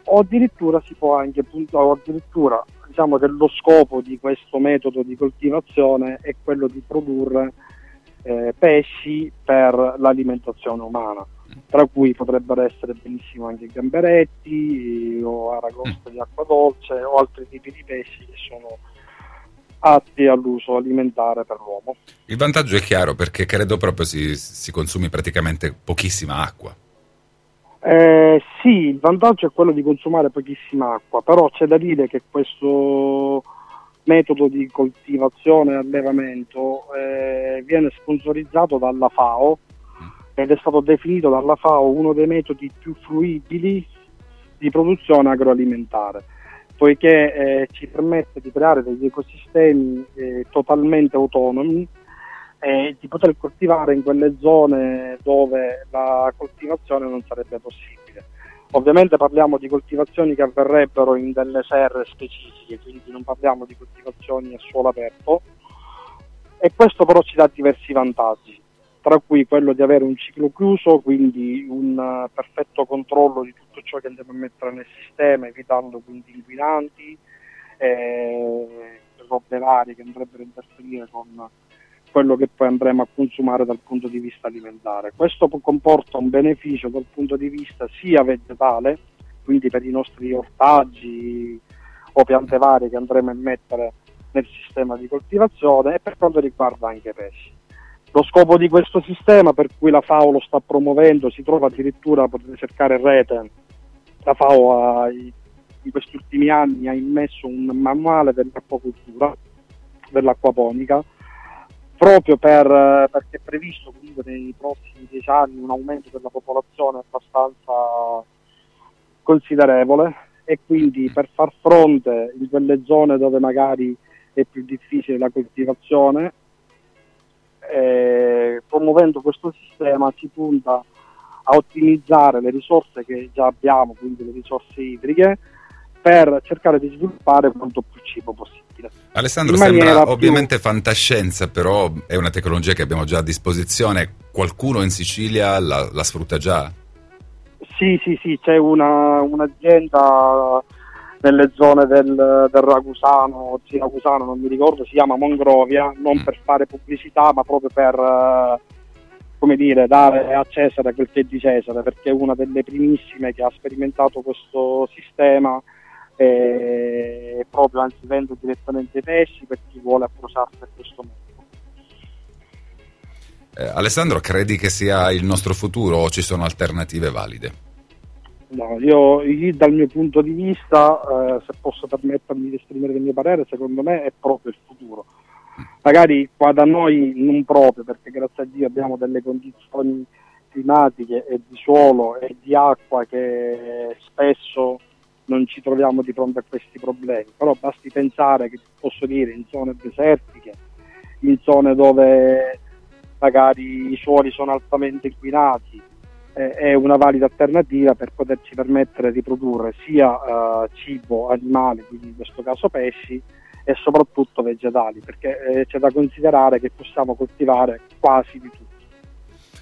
o addirittura si può anche puntare, o addirittura diciamo che lo scopo di questo metodo di coltivazione è quello di produrre eh, pesci per l'alimentazione umana, tra cui potrebbero essere benissimo anche gamberetti o aragosta di acqua dolce o altri tipi di pesci che sono atti all'uso alimentare per l'uomo. Il vantaggio è chiaro perché credo proprio si, si consumi praticamente pochissima acqua. Eh, sì, il vantaggio è quello di consumare pochissima acqua, però c'è da dire che questo metodo di coltivazione e allevamento eh, viene sponsorizzato dalla FAO ed è stato definito dalla FAO uno dei metodi più fruibili di produzione agroalimentare, poiché eh, ci permette di creare degli ecosistemi eh, totalmente autonomi e di poter coltivare in quelle zone dove la coltivazione non sarebbe possibile. Ovviamente parliamo di coltivazioni che avverrebbero in delle serre specifiche, quindi non parliamo di coltivazioni a suolo aperto, e questo però ci dà diversi vantaggi, tra cui quello di avere un ciclo chiuso, quindi un perfetto controllo di tutto ciò che andiamo a mettere nel sistema, evitando quindi inquinanti e robe varie che andrebbero a interferire con quello che poi andremo a consumare dal punto di vista alimentare. Questo comporta un beneficio dal punto di vista sia vegetale, quindi per i nostri ortaggi o piante varie che andremo a mettere nel sistema di coltivazione, e per quanto riguarda anche i pesci. Lo scopo di questo sistema, per cui la FAO lo sta promuovendo, si trova addirittura, potete cercare rete la FAO ha, in questi ultimi anni ha immesso un manuale per l'acquacultura, per l'acquaponica, proprio per, perché è previsto comunque nei prossimi dieci anni un aumento della popolazione abbastanza considerevole, e quindi per far fronte in quelle zone dove magari è più difficile la coltivazione, eh, promuovendo questo sistema si punta a ottimizzare le risorse che già abbiamo, quindi le risorse idriche, per cercare di sviluppare quanto più cibo possibile. Alessandro, sembra ovviamente più... fantascienza, però è una tecnologia che abbiamo già a disposizione. Qualcuno in Sicilia la, la sfrutta già? Sì, sì, sì, c'è una, un'azienda nelle zone del, del Ragusano, Siracusano, non mi ricordo, si chiama Mongrovia, non mm. per fare pubblicità, ma proprio per... come dire, dare a Cesare quel che è di Cesare, perché è una delle primissime che ha sperimentato questo sistema, e proprio, anzi, vende direttamente i pesci per chi vuole approcciarsi a questo mondo. Eh, Alessandro, credi che sia il nostro futuro o ci sono alternative valide? No, io, io dal mio punto di vista, eh, se posso permettermi di esprimere il mio parere, secondo me è proprio il futuro. Magari qua da noi non proprio, perché grazie a Dio abbiamo delle condizioni climatiche e di suolo e di acqua che spesso non ci troviamo di fronte a questi problemi, però basti pensare che, posso dire, in zone desertiche, in zone dove magari i suoli sono altamente inquinati, eh, è una valida alternativa per poterci permettere di produrre sia eh, cibo animale, quindi in questo caso pesci, e soprattutto vegetali, perché eh, c'è da considerare che possiamo coltivare quasi di tutto.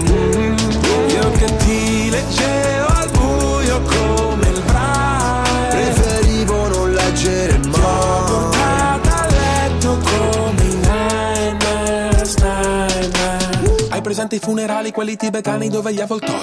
Mm-hmm. Io che ti leggevo al buio come il braille, preferivo non leggere mai. Presente i funerali, quelli tibetani dove gli avvoltoi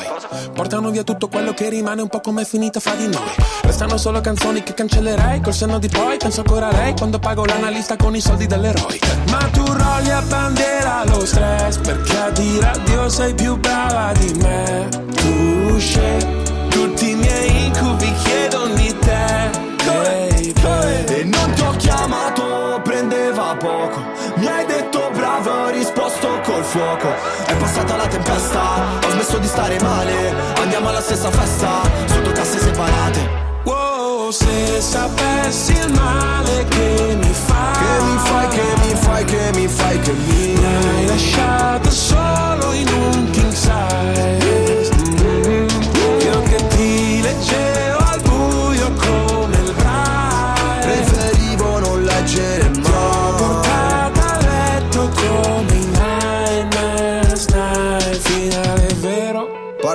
portano via tutto quello che rimane, un po' come è finita fra di noi. Restano solo canzoni che cancellerei col senno di poi. Penso ancora a lei quando pago l'analista con i soldi dell'eroe. Ma tu rogli a bandiera lo stress, perché a dire addio sei più brava di me. Tu scegli tutti i miei incubi, chiedono di te. Hey, hey. E non ti ho chiamato, prendeva poco. Mi hai detto bravo, ho risposto col fuoco. È passata la tempesta, ho smesso di stare male. Andiamo alla stessa festa, sotto casse separate. Wow, se sapessi il male che mi fai, che mi fai, che mi fai, che mi fai, che mi, mi hai lasciato solo in un king size. Mm-hmm. Io che ti leggevo al buio come il braille, preferivo non leggere mai.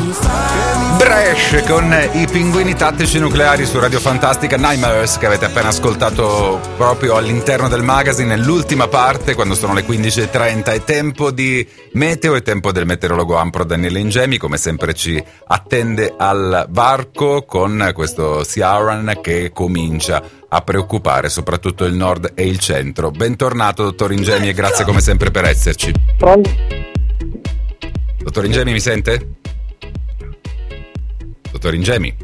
mi fai. Fresh con i Pinguini Tattici Nucleari su Radio Fantastica. Nightmares che avete appena ascoltato proprio all'interno del magazine, l'ultima parte quando sono le quindici e trenta. È tempo di meteo, è tempo del meteorologo Ampro Daniele Ingemi, come sempre ci attende al varco con questo Ciaran che comincia a preoccupare soprattutto il nord e il centro. Bentornato dottor Ingemi e grazie come sempre per esserci. Dottor Ingemi, mi sente? Dottor Ingemi.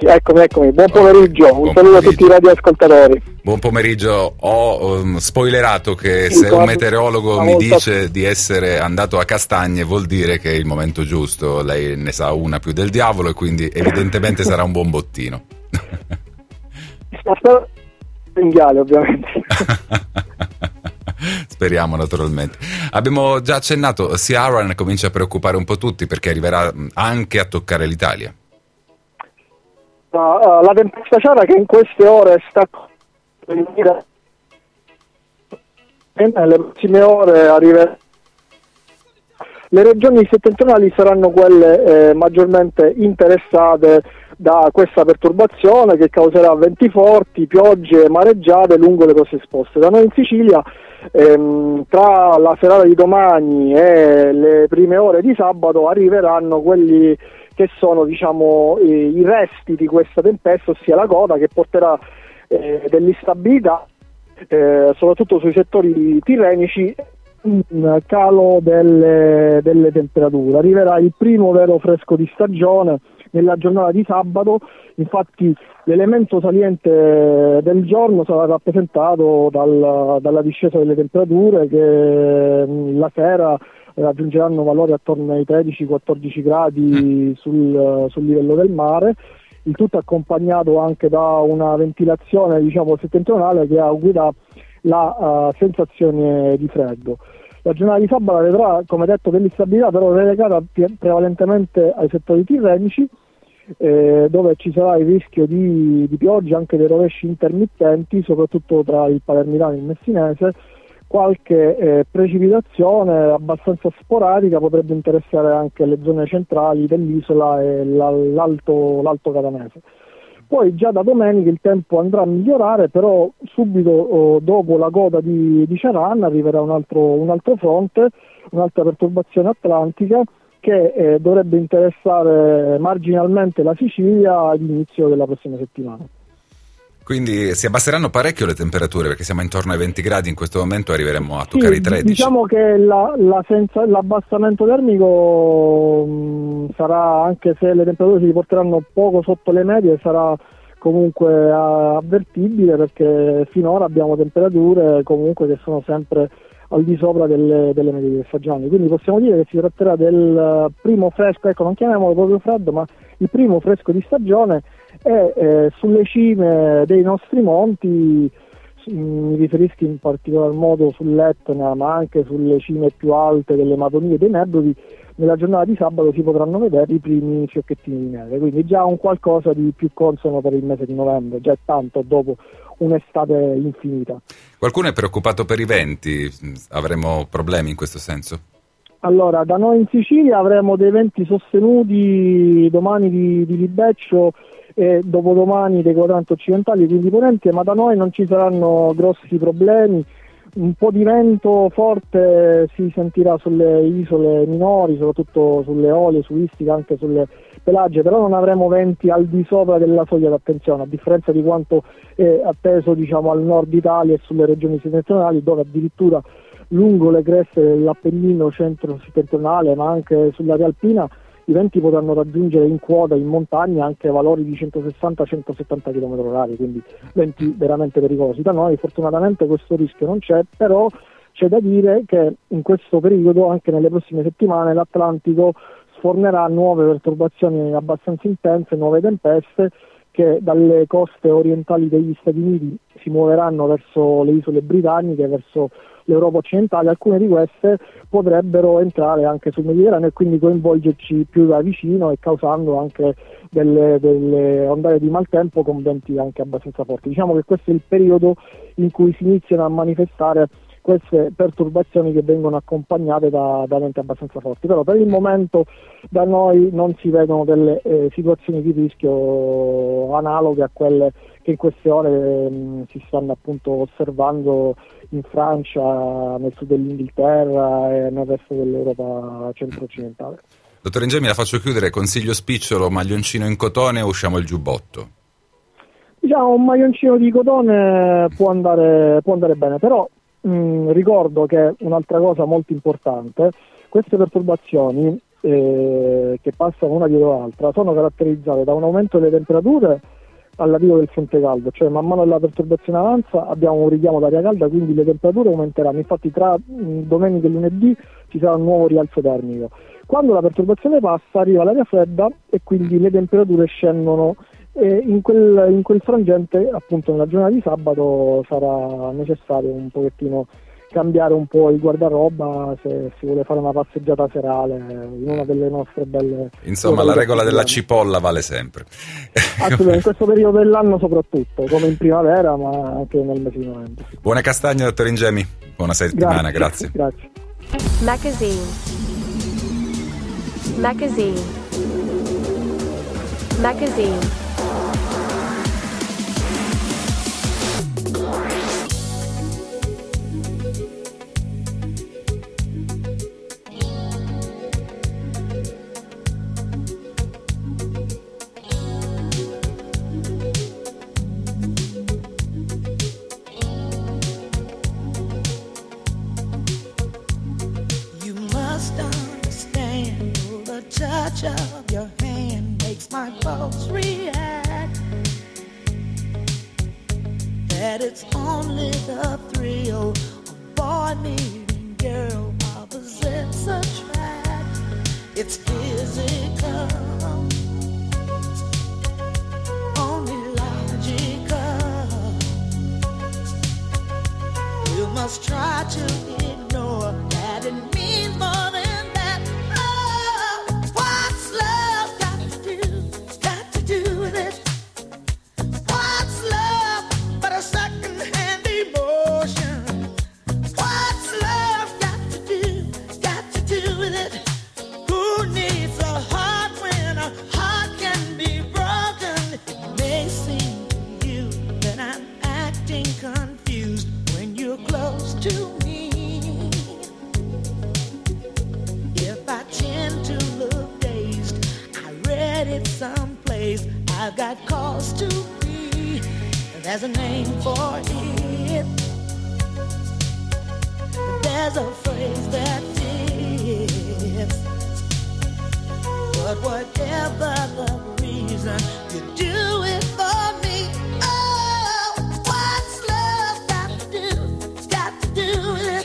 Sì, eccomi, eccomi. Buon pomeriggio. Buon un saluto pomeriggio. A tutti i radioascoltatori. Buon pomeriggio. Ho um, spoilerato che sì, se un meteorologo mi volta... dice di essere andato a Castagne vuol dire che è il momento giusto. Lei ne sa una più del diavolo e quindi evidentemente sarà un buon bottino. Cinghiale, ovviamente. Speriamo naturalmente. Abbiamo già accennato, Ciaran comincia a preoccupare un po' tutti perché arriverà anche a toccare l'Italia. Uh, uh, la tempesta Ciaran che in queste ore sta e nelle prossime ore arriverà. Le regioni settentrionali saranno quelle eh, maggiormente interessate da questa perturbazione che causerà venti forti, piogge, mareggiate lungo le coste esposte. Da noi in Sicilia ehm, tra la serata di domani e le prime ore di sabato arriveranno quelli che sono diciamo i resti di questa tempesta, ossia la coda che porterà eh, dell'instabilità eh, soprattutto sui settori tirrenici. Un calo delle, delle temperature, arriverà il primo vero fresco di stagione nella giornata di sabato. Infatti l'elemento saliente del giorno sarà rappresentato dal, dalla discesa delle temperature, che la sera raggiungeranno valori attorno ai tredici quattordici gradi sul, sul livello del mare, il tutto accompagnato anche da una ventilazione, diciamo, settentrionale che augura la uh, sensazione di freddo. La giornata di sabato vedrà, come detto, dell'instabilità però relegata pre- prevalentemente ai settori tirrenici, eh, dove ci sarà il rischio di, di piogge, anche dei rovesci intermittenti, soprattutto tra il palermitano e il messinese. Qualche eh, precipitazione abbastanza sporadica potrebbe interessare anche le zone centrali dell'isola e l'alto, l'alto catanese. Poi già da domenica il tempo andrà a migliorare, però subito oh, dopo la coda di, di Ciaran arriverà un altro, un altro fronte, un'altra perturbazione atlantica che eh, dovrebbe interessare marginalmente la Sicilia all'inizio della prossima settimana. Quindi si abbasseranno parecchio le temperature, perché siamo intorno ai venti gradi in questo momento, arriveremo a toccare sì, i tredici. Diciamo che la, la senza, l'abbassamento termico mh, sarà, anche se le temperature si porteranno poco sotto le medie, sarà comunque a, avvertibile, perché finora abbiamo temperature comunque che sono sempre al di sopra delle, delle medie delle stagioni. Quindi possiamo dire che si tratterà del primo fresco, ecco, non chiamiamolo proprio freddo, ma il primo fresco di stagione. E eh, sulle cime dei nostri monti, mi riferisco in particolar modo sull'Etna, ma anche sulle cime più alte delle Madonie e dei Nebrodi, nella giornata di sabato si potranno vedere i primi fiocchettini di neve, quindi già un qualcosa di più consono per il mese di novembre, già tanto dopo un'estate infinita. Qualcuno è preoccupato per i venti? Avremo problemi in questo senso? Allora, da noi in Sicilia avremo dei venti sostenuti domani di, di libeccio e dopodomani dei quadranti occidentali, quindi ponenti, ma da noi non ci saranno grossi problemi. Un po' di vento forte si sentirà sulle isole minori, soprattutto sulle Eolie, su Istica, anche sulle Pelagie, però non avremo venti al di sopra della soglia d'attenzione, a differenza di quanto è atteso, diciamo, al nord Italia e sulle regioni settentrionali, dove addirittura lungo le creste dell'Appennino centro-settentrionale, ma anche sull'area alpina, i venti potranno raggiungere in quota, in montagna, anche valori di centosessanta centosettanta chilometri orari, quindi venti veramente pericolosi. Da noi fortunatamente questo rischio non c'è, però c'è da dire che in questo periodo, anche nelle prossime settimane, l'Atlantico sfornerà nuove perturbazioni abbastanza intense, nuove tempeste che dalle coste orientali degli Stati Uniti si muoveranno verso le isole britanniche, verso l'Europa occidentale. Alcune di queste potrebbero entrare anche sul Mediterraneo e quindi coinvolgerci più da vicino e causando anche delle, delle ondate di maltempo con venti anche abbastanza forti. Diciamo che questo è il periodo in cui si iniziano a manifestare queste perturbazioni che vengono accompagnate da, da venti abbastanza forti, però per il momento da noi non si vedono delle eh, situazioni di rischio analoghe a quelle che in queste ore mh, si stanno appunto osservando in Francia, nel sud dell'Inghilterra e nel resto dell'Europa centro-occidentale. Dottor Ingemi, la faccio chiudere, consiglio spicciolo, maglioncino in cotone o usciamo il giubbotto? Diciamo un maglioncino di cotone può andare, può andare bene, però Mm, ricordo che un'altra cosa molto importante, queste perturbazioni eh, che passano una dietro l'altra sono caratterizzate da un aumento delle temperature all'arrivo del fronte caldo, cioè man mano che la perturbazione avanza abbiamo un richiamo d'aria calda, quindi le temperature aumenteranno. Infatti tra mm, domenica e lunedì ci sarà un nuovo rialzo termico. Quando la perturbazione passa arriva l'aria fredda e quindi le temperature scendono. E in quel, in quel frangente, appunto nella giornata di sabato, sarà necessario un pochettino cambiare un po' il guardaroba se si vuole fare una passeggiata serale in una delle nostre belle... Insomma, la regola della cipolla vale sempre. Assolutamente, in questo periodo dell'anno soprattutto, come in primavera, ma anche nel mese di novembre. Buona Castagna, dottor Ingemi. Buona settimana, grazie. Grazie. Grazie. Magazine. Magazine. Magazine. Touch of your hand makes my my folks react, that it's only the thrill of boy meeting girl opposites attract. It's physical, only logical. You must try to ignore that it means more than. I've got cause to be, there's a name for it, there's a phrase that fits, but whatever the reason, you do it for me. Oh, what's love got to do, it's got to do with it.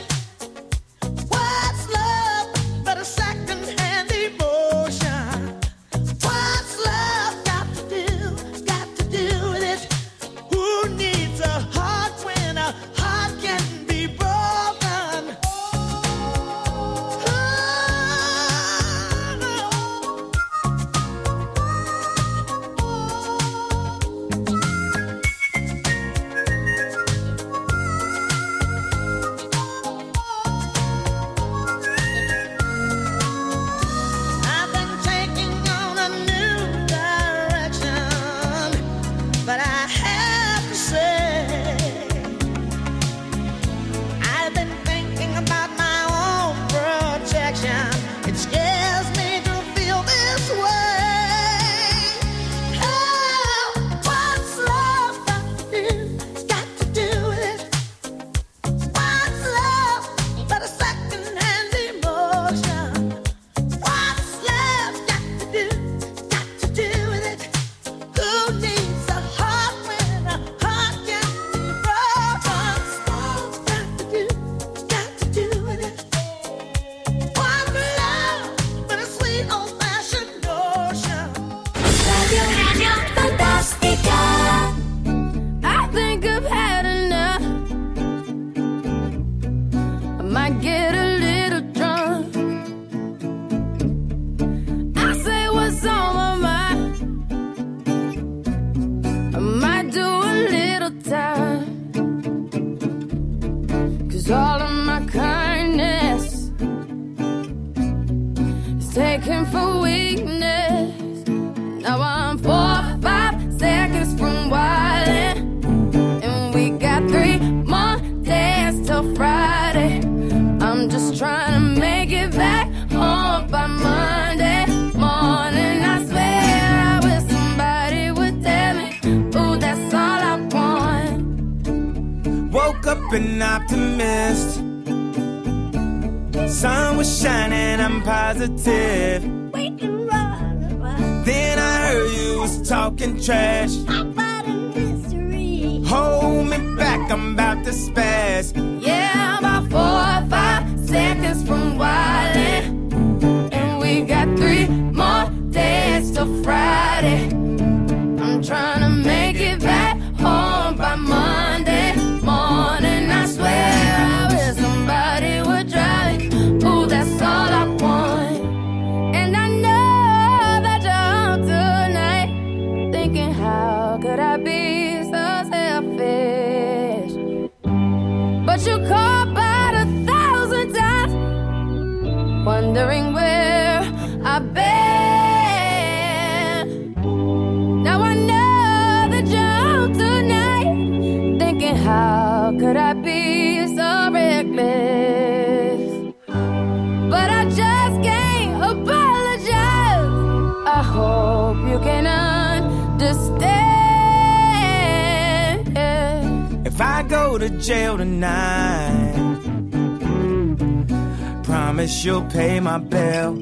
You'll pay my bill.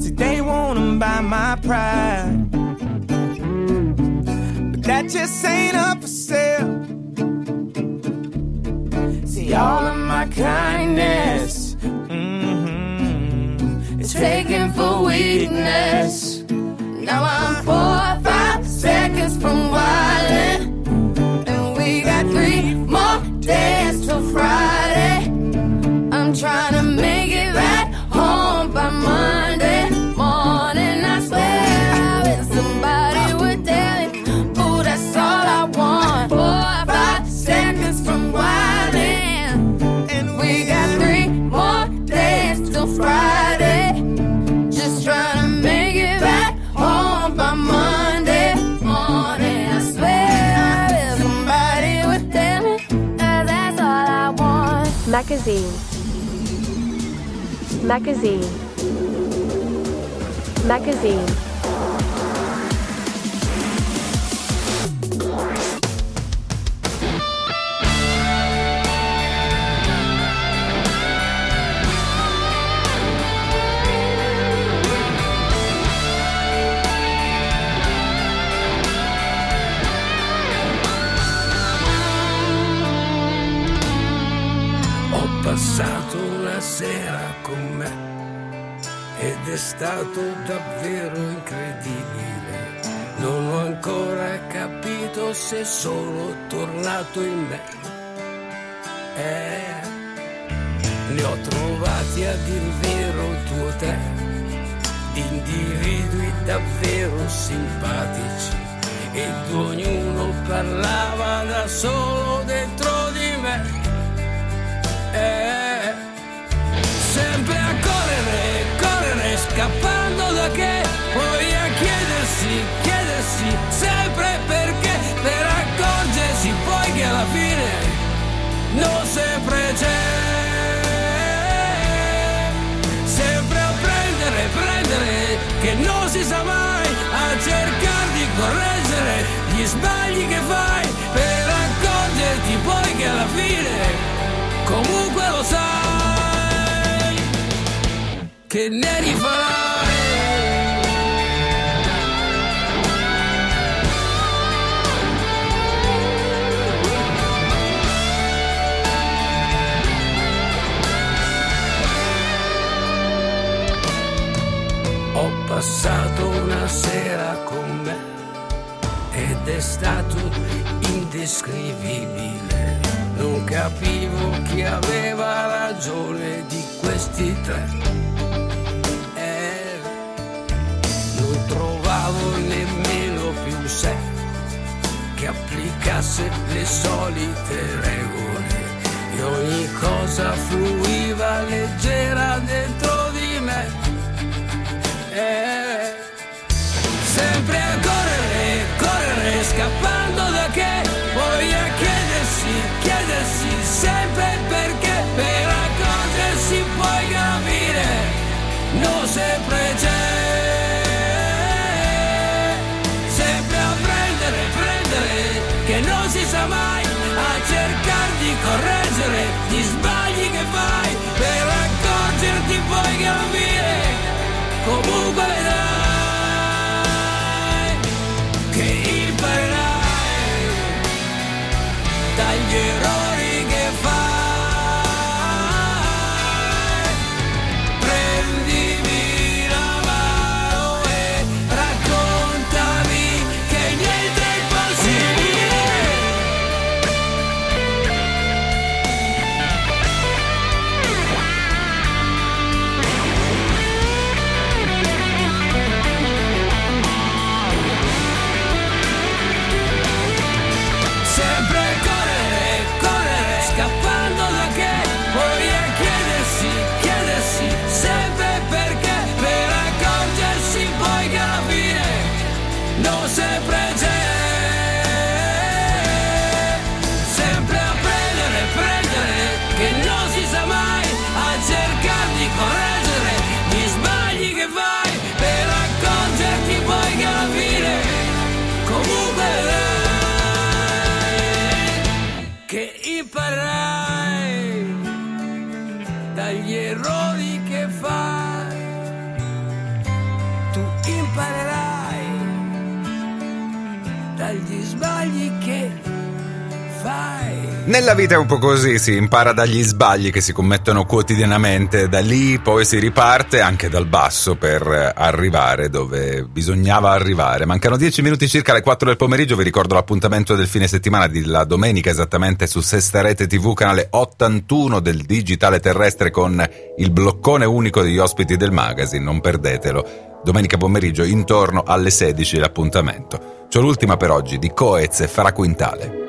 See, they won't on and buy my pride, but that just ain't up for sale. See, all of my kindness, mm-hmm, is taken for weakness. Now I'm four or five seconds from wildin', and we got three more days till Friday. I'm trying to make it back home by Monday morning. I swear I wish somebody would tell it. Oh, that's all I want. Four or five seconds from wildin', and we got three more days till Friday. Just trying to make it back home by Monday morning. I swear I wish somebody would tell me. Oh, that's all I want. Magazine. Magazine. Magazine. Ho passato una sera con me ed è stato davvero incredibile. Non ho ancora capito se sono tornato in me. Eh, ne ho trovati a dir vero tuo te, individui davvero simpatici, ed ognuno parlava da solo dentro di me. Eh, sempre a correre, scappando da che, poi a chiedersi, chiedersi sempre perché, per accorgersi poi che alla fine non sempre c'è. Sempre a prendere, prendere, che non si sa mai, a cercare di correggere gli sbagli che fai, per accorgerti poi che alla fine comunque lo sai che ne rifarai. Ho passato una sera con me ed è stato indescrivibile. Non capivo chi aveva ragione di questi tre. Nemmeno più sé che applicasse le solite regole, e ogni cosa fluiva leggera dentro di me. Eh, sempre a correre, correre, scappando da che, poi a chiedersi, chiedersi sempre perché, per accorgersi poi capire non sempre c'è. Non si sa mai, a cercare di correggere gli sbagli che fai, per accorgerti poi che alla fine comunque vedrai che imparerai dagli errori che fai. Prendimi la mano e raccontami che niente è impossibile. Correre, correre, gli sbagli che fai. Nella vita è un po' così, si impara dagli sbagli che si commettono quotidianamente, da lì poi si riparte anche dal basso per arrivare dove bisognava arrivare. Mancano dieci minuti circa alle quattro del pomeriggio, vi ricordo l'appuntamento del fine settimana di la domenica esattamente su Sesta Rete tivù, canale ottantuno del digitale terrestre con il bloccone unico degli ospiti del magazine, non perdetelo. Domenica pomeriggio intorno alle sedici l'appuntamento. C'ho l'ultima per oggi di Coez e Farà Quintale.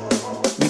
Mi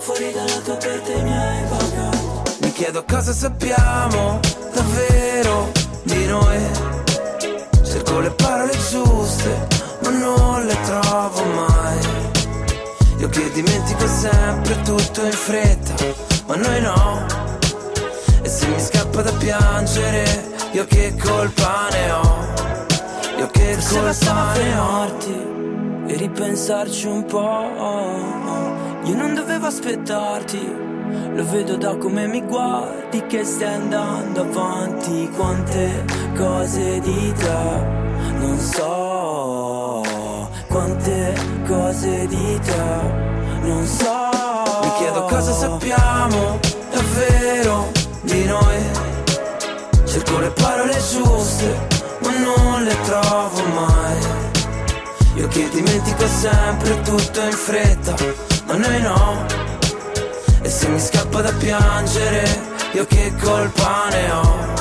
fuori dalla tua parte i miei vagaboni. Mi chiedo cosa sappiamo davvero di noi, cerco le parole giuste ma non le trovo mai. Io che dimentico sempre tutto in fretta, ma noi no. E se mi scappa da piangere, io che colpa ne ho, io che forse colpa ne ho. E ripensarci un po', io non dovevo aspettarti, lo vedo da come mi guardi che stai andando avanti. Quante cose di te non so, quante cose di te non so. Mi chiedo cosa sappiamo davvero di noi, cerco le parole giuste ma non le trovo mai. Io che dimentico sempre tutto in fretta, ma noi no. E se mi scappa da piangere, io che colpa ne ho.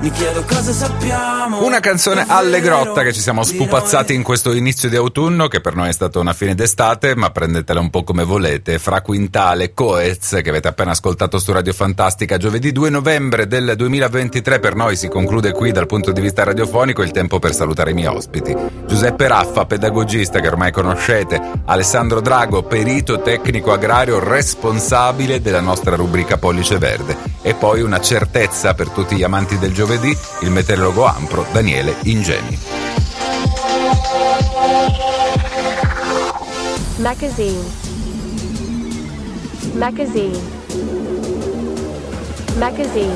Mi chiedo cosa sappiamo. Una canzone allegrotta che ci siamo spupazzati in questo inizio di autunno, che per noi è stata una fine d'estate, ma prendetela un po' come volete. Fra Quintale, Coez, che avete appena ascoltato su Radio Fantastica giovedì due novembre del duemilaventitré. Per noi si conclude qui dal punto di vista radiofonico il tempo per salutare i miei ospiti: Giuseppe Raffa, pedagogista che ormai conoscete, Alessandro Drago, perito tecnico agrario responsabile della nostra rubrica Pollice Verde, e poi una certezza per tutti gli amanti del giovedì, il meteorologo Ampro Daniele Ingemi. Magazine. Magazine. Magazine.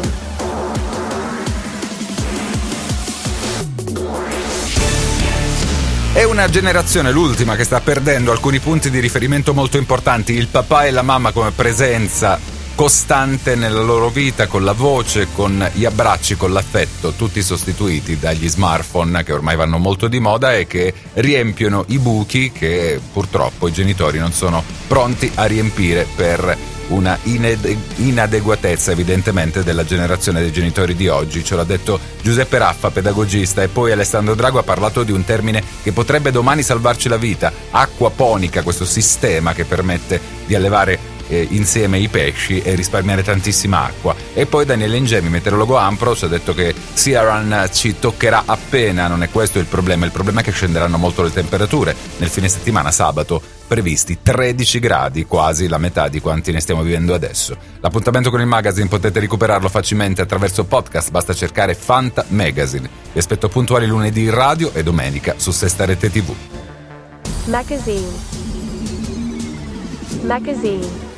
È una generazione, l'ultima, che sta perdendo alcuni punti di riferimento molto importanti: il papà e la mamma come presenza costante nella loro vita, con la voce, con gli abbracci, con l'affetto, tutti sostituiti dagli smartphone che ormai vanno molto di moda e che riempiono i buchi che purtroppo i genitori non sono pronti a riempire per una inadeguatezza evidentemente della generazione dei genitori di oggi. Ce l'ha detto Giuseppe Raffa, pedagogista, e poi Alessandro Drago ha parlato di un termine che potrebbe domani salvarci la vita: acquaponica, questo sistema che permette di allevare insieme i pesci e risparmiare tantissima acqua. E poi Daniele Ingemi, meteorologo Ampro, ci ha detto che Ciaran ci toccherà appena. Non è questo il problema, il problema è che scenderanno molto le temperature. Nel fine settimana, sabato, previsti tredici gradi, quasi la metà di quanti ne stiamo vivendo adesso. L'appuntamento con il magazine potete recuperarlo facilmente attraverso podcast, basta cercare Fanta Magazine. Vi aspetto puntuali lunedì in radio e domenica su Sesta Rete tivù. Magazine. Magazine.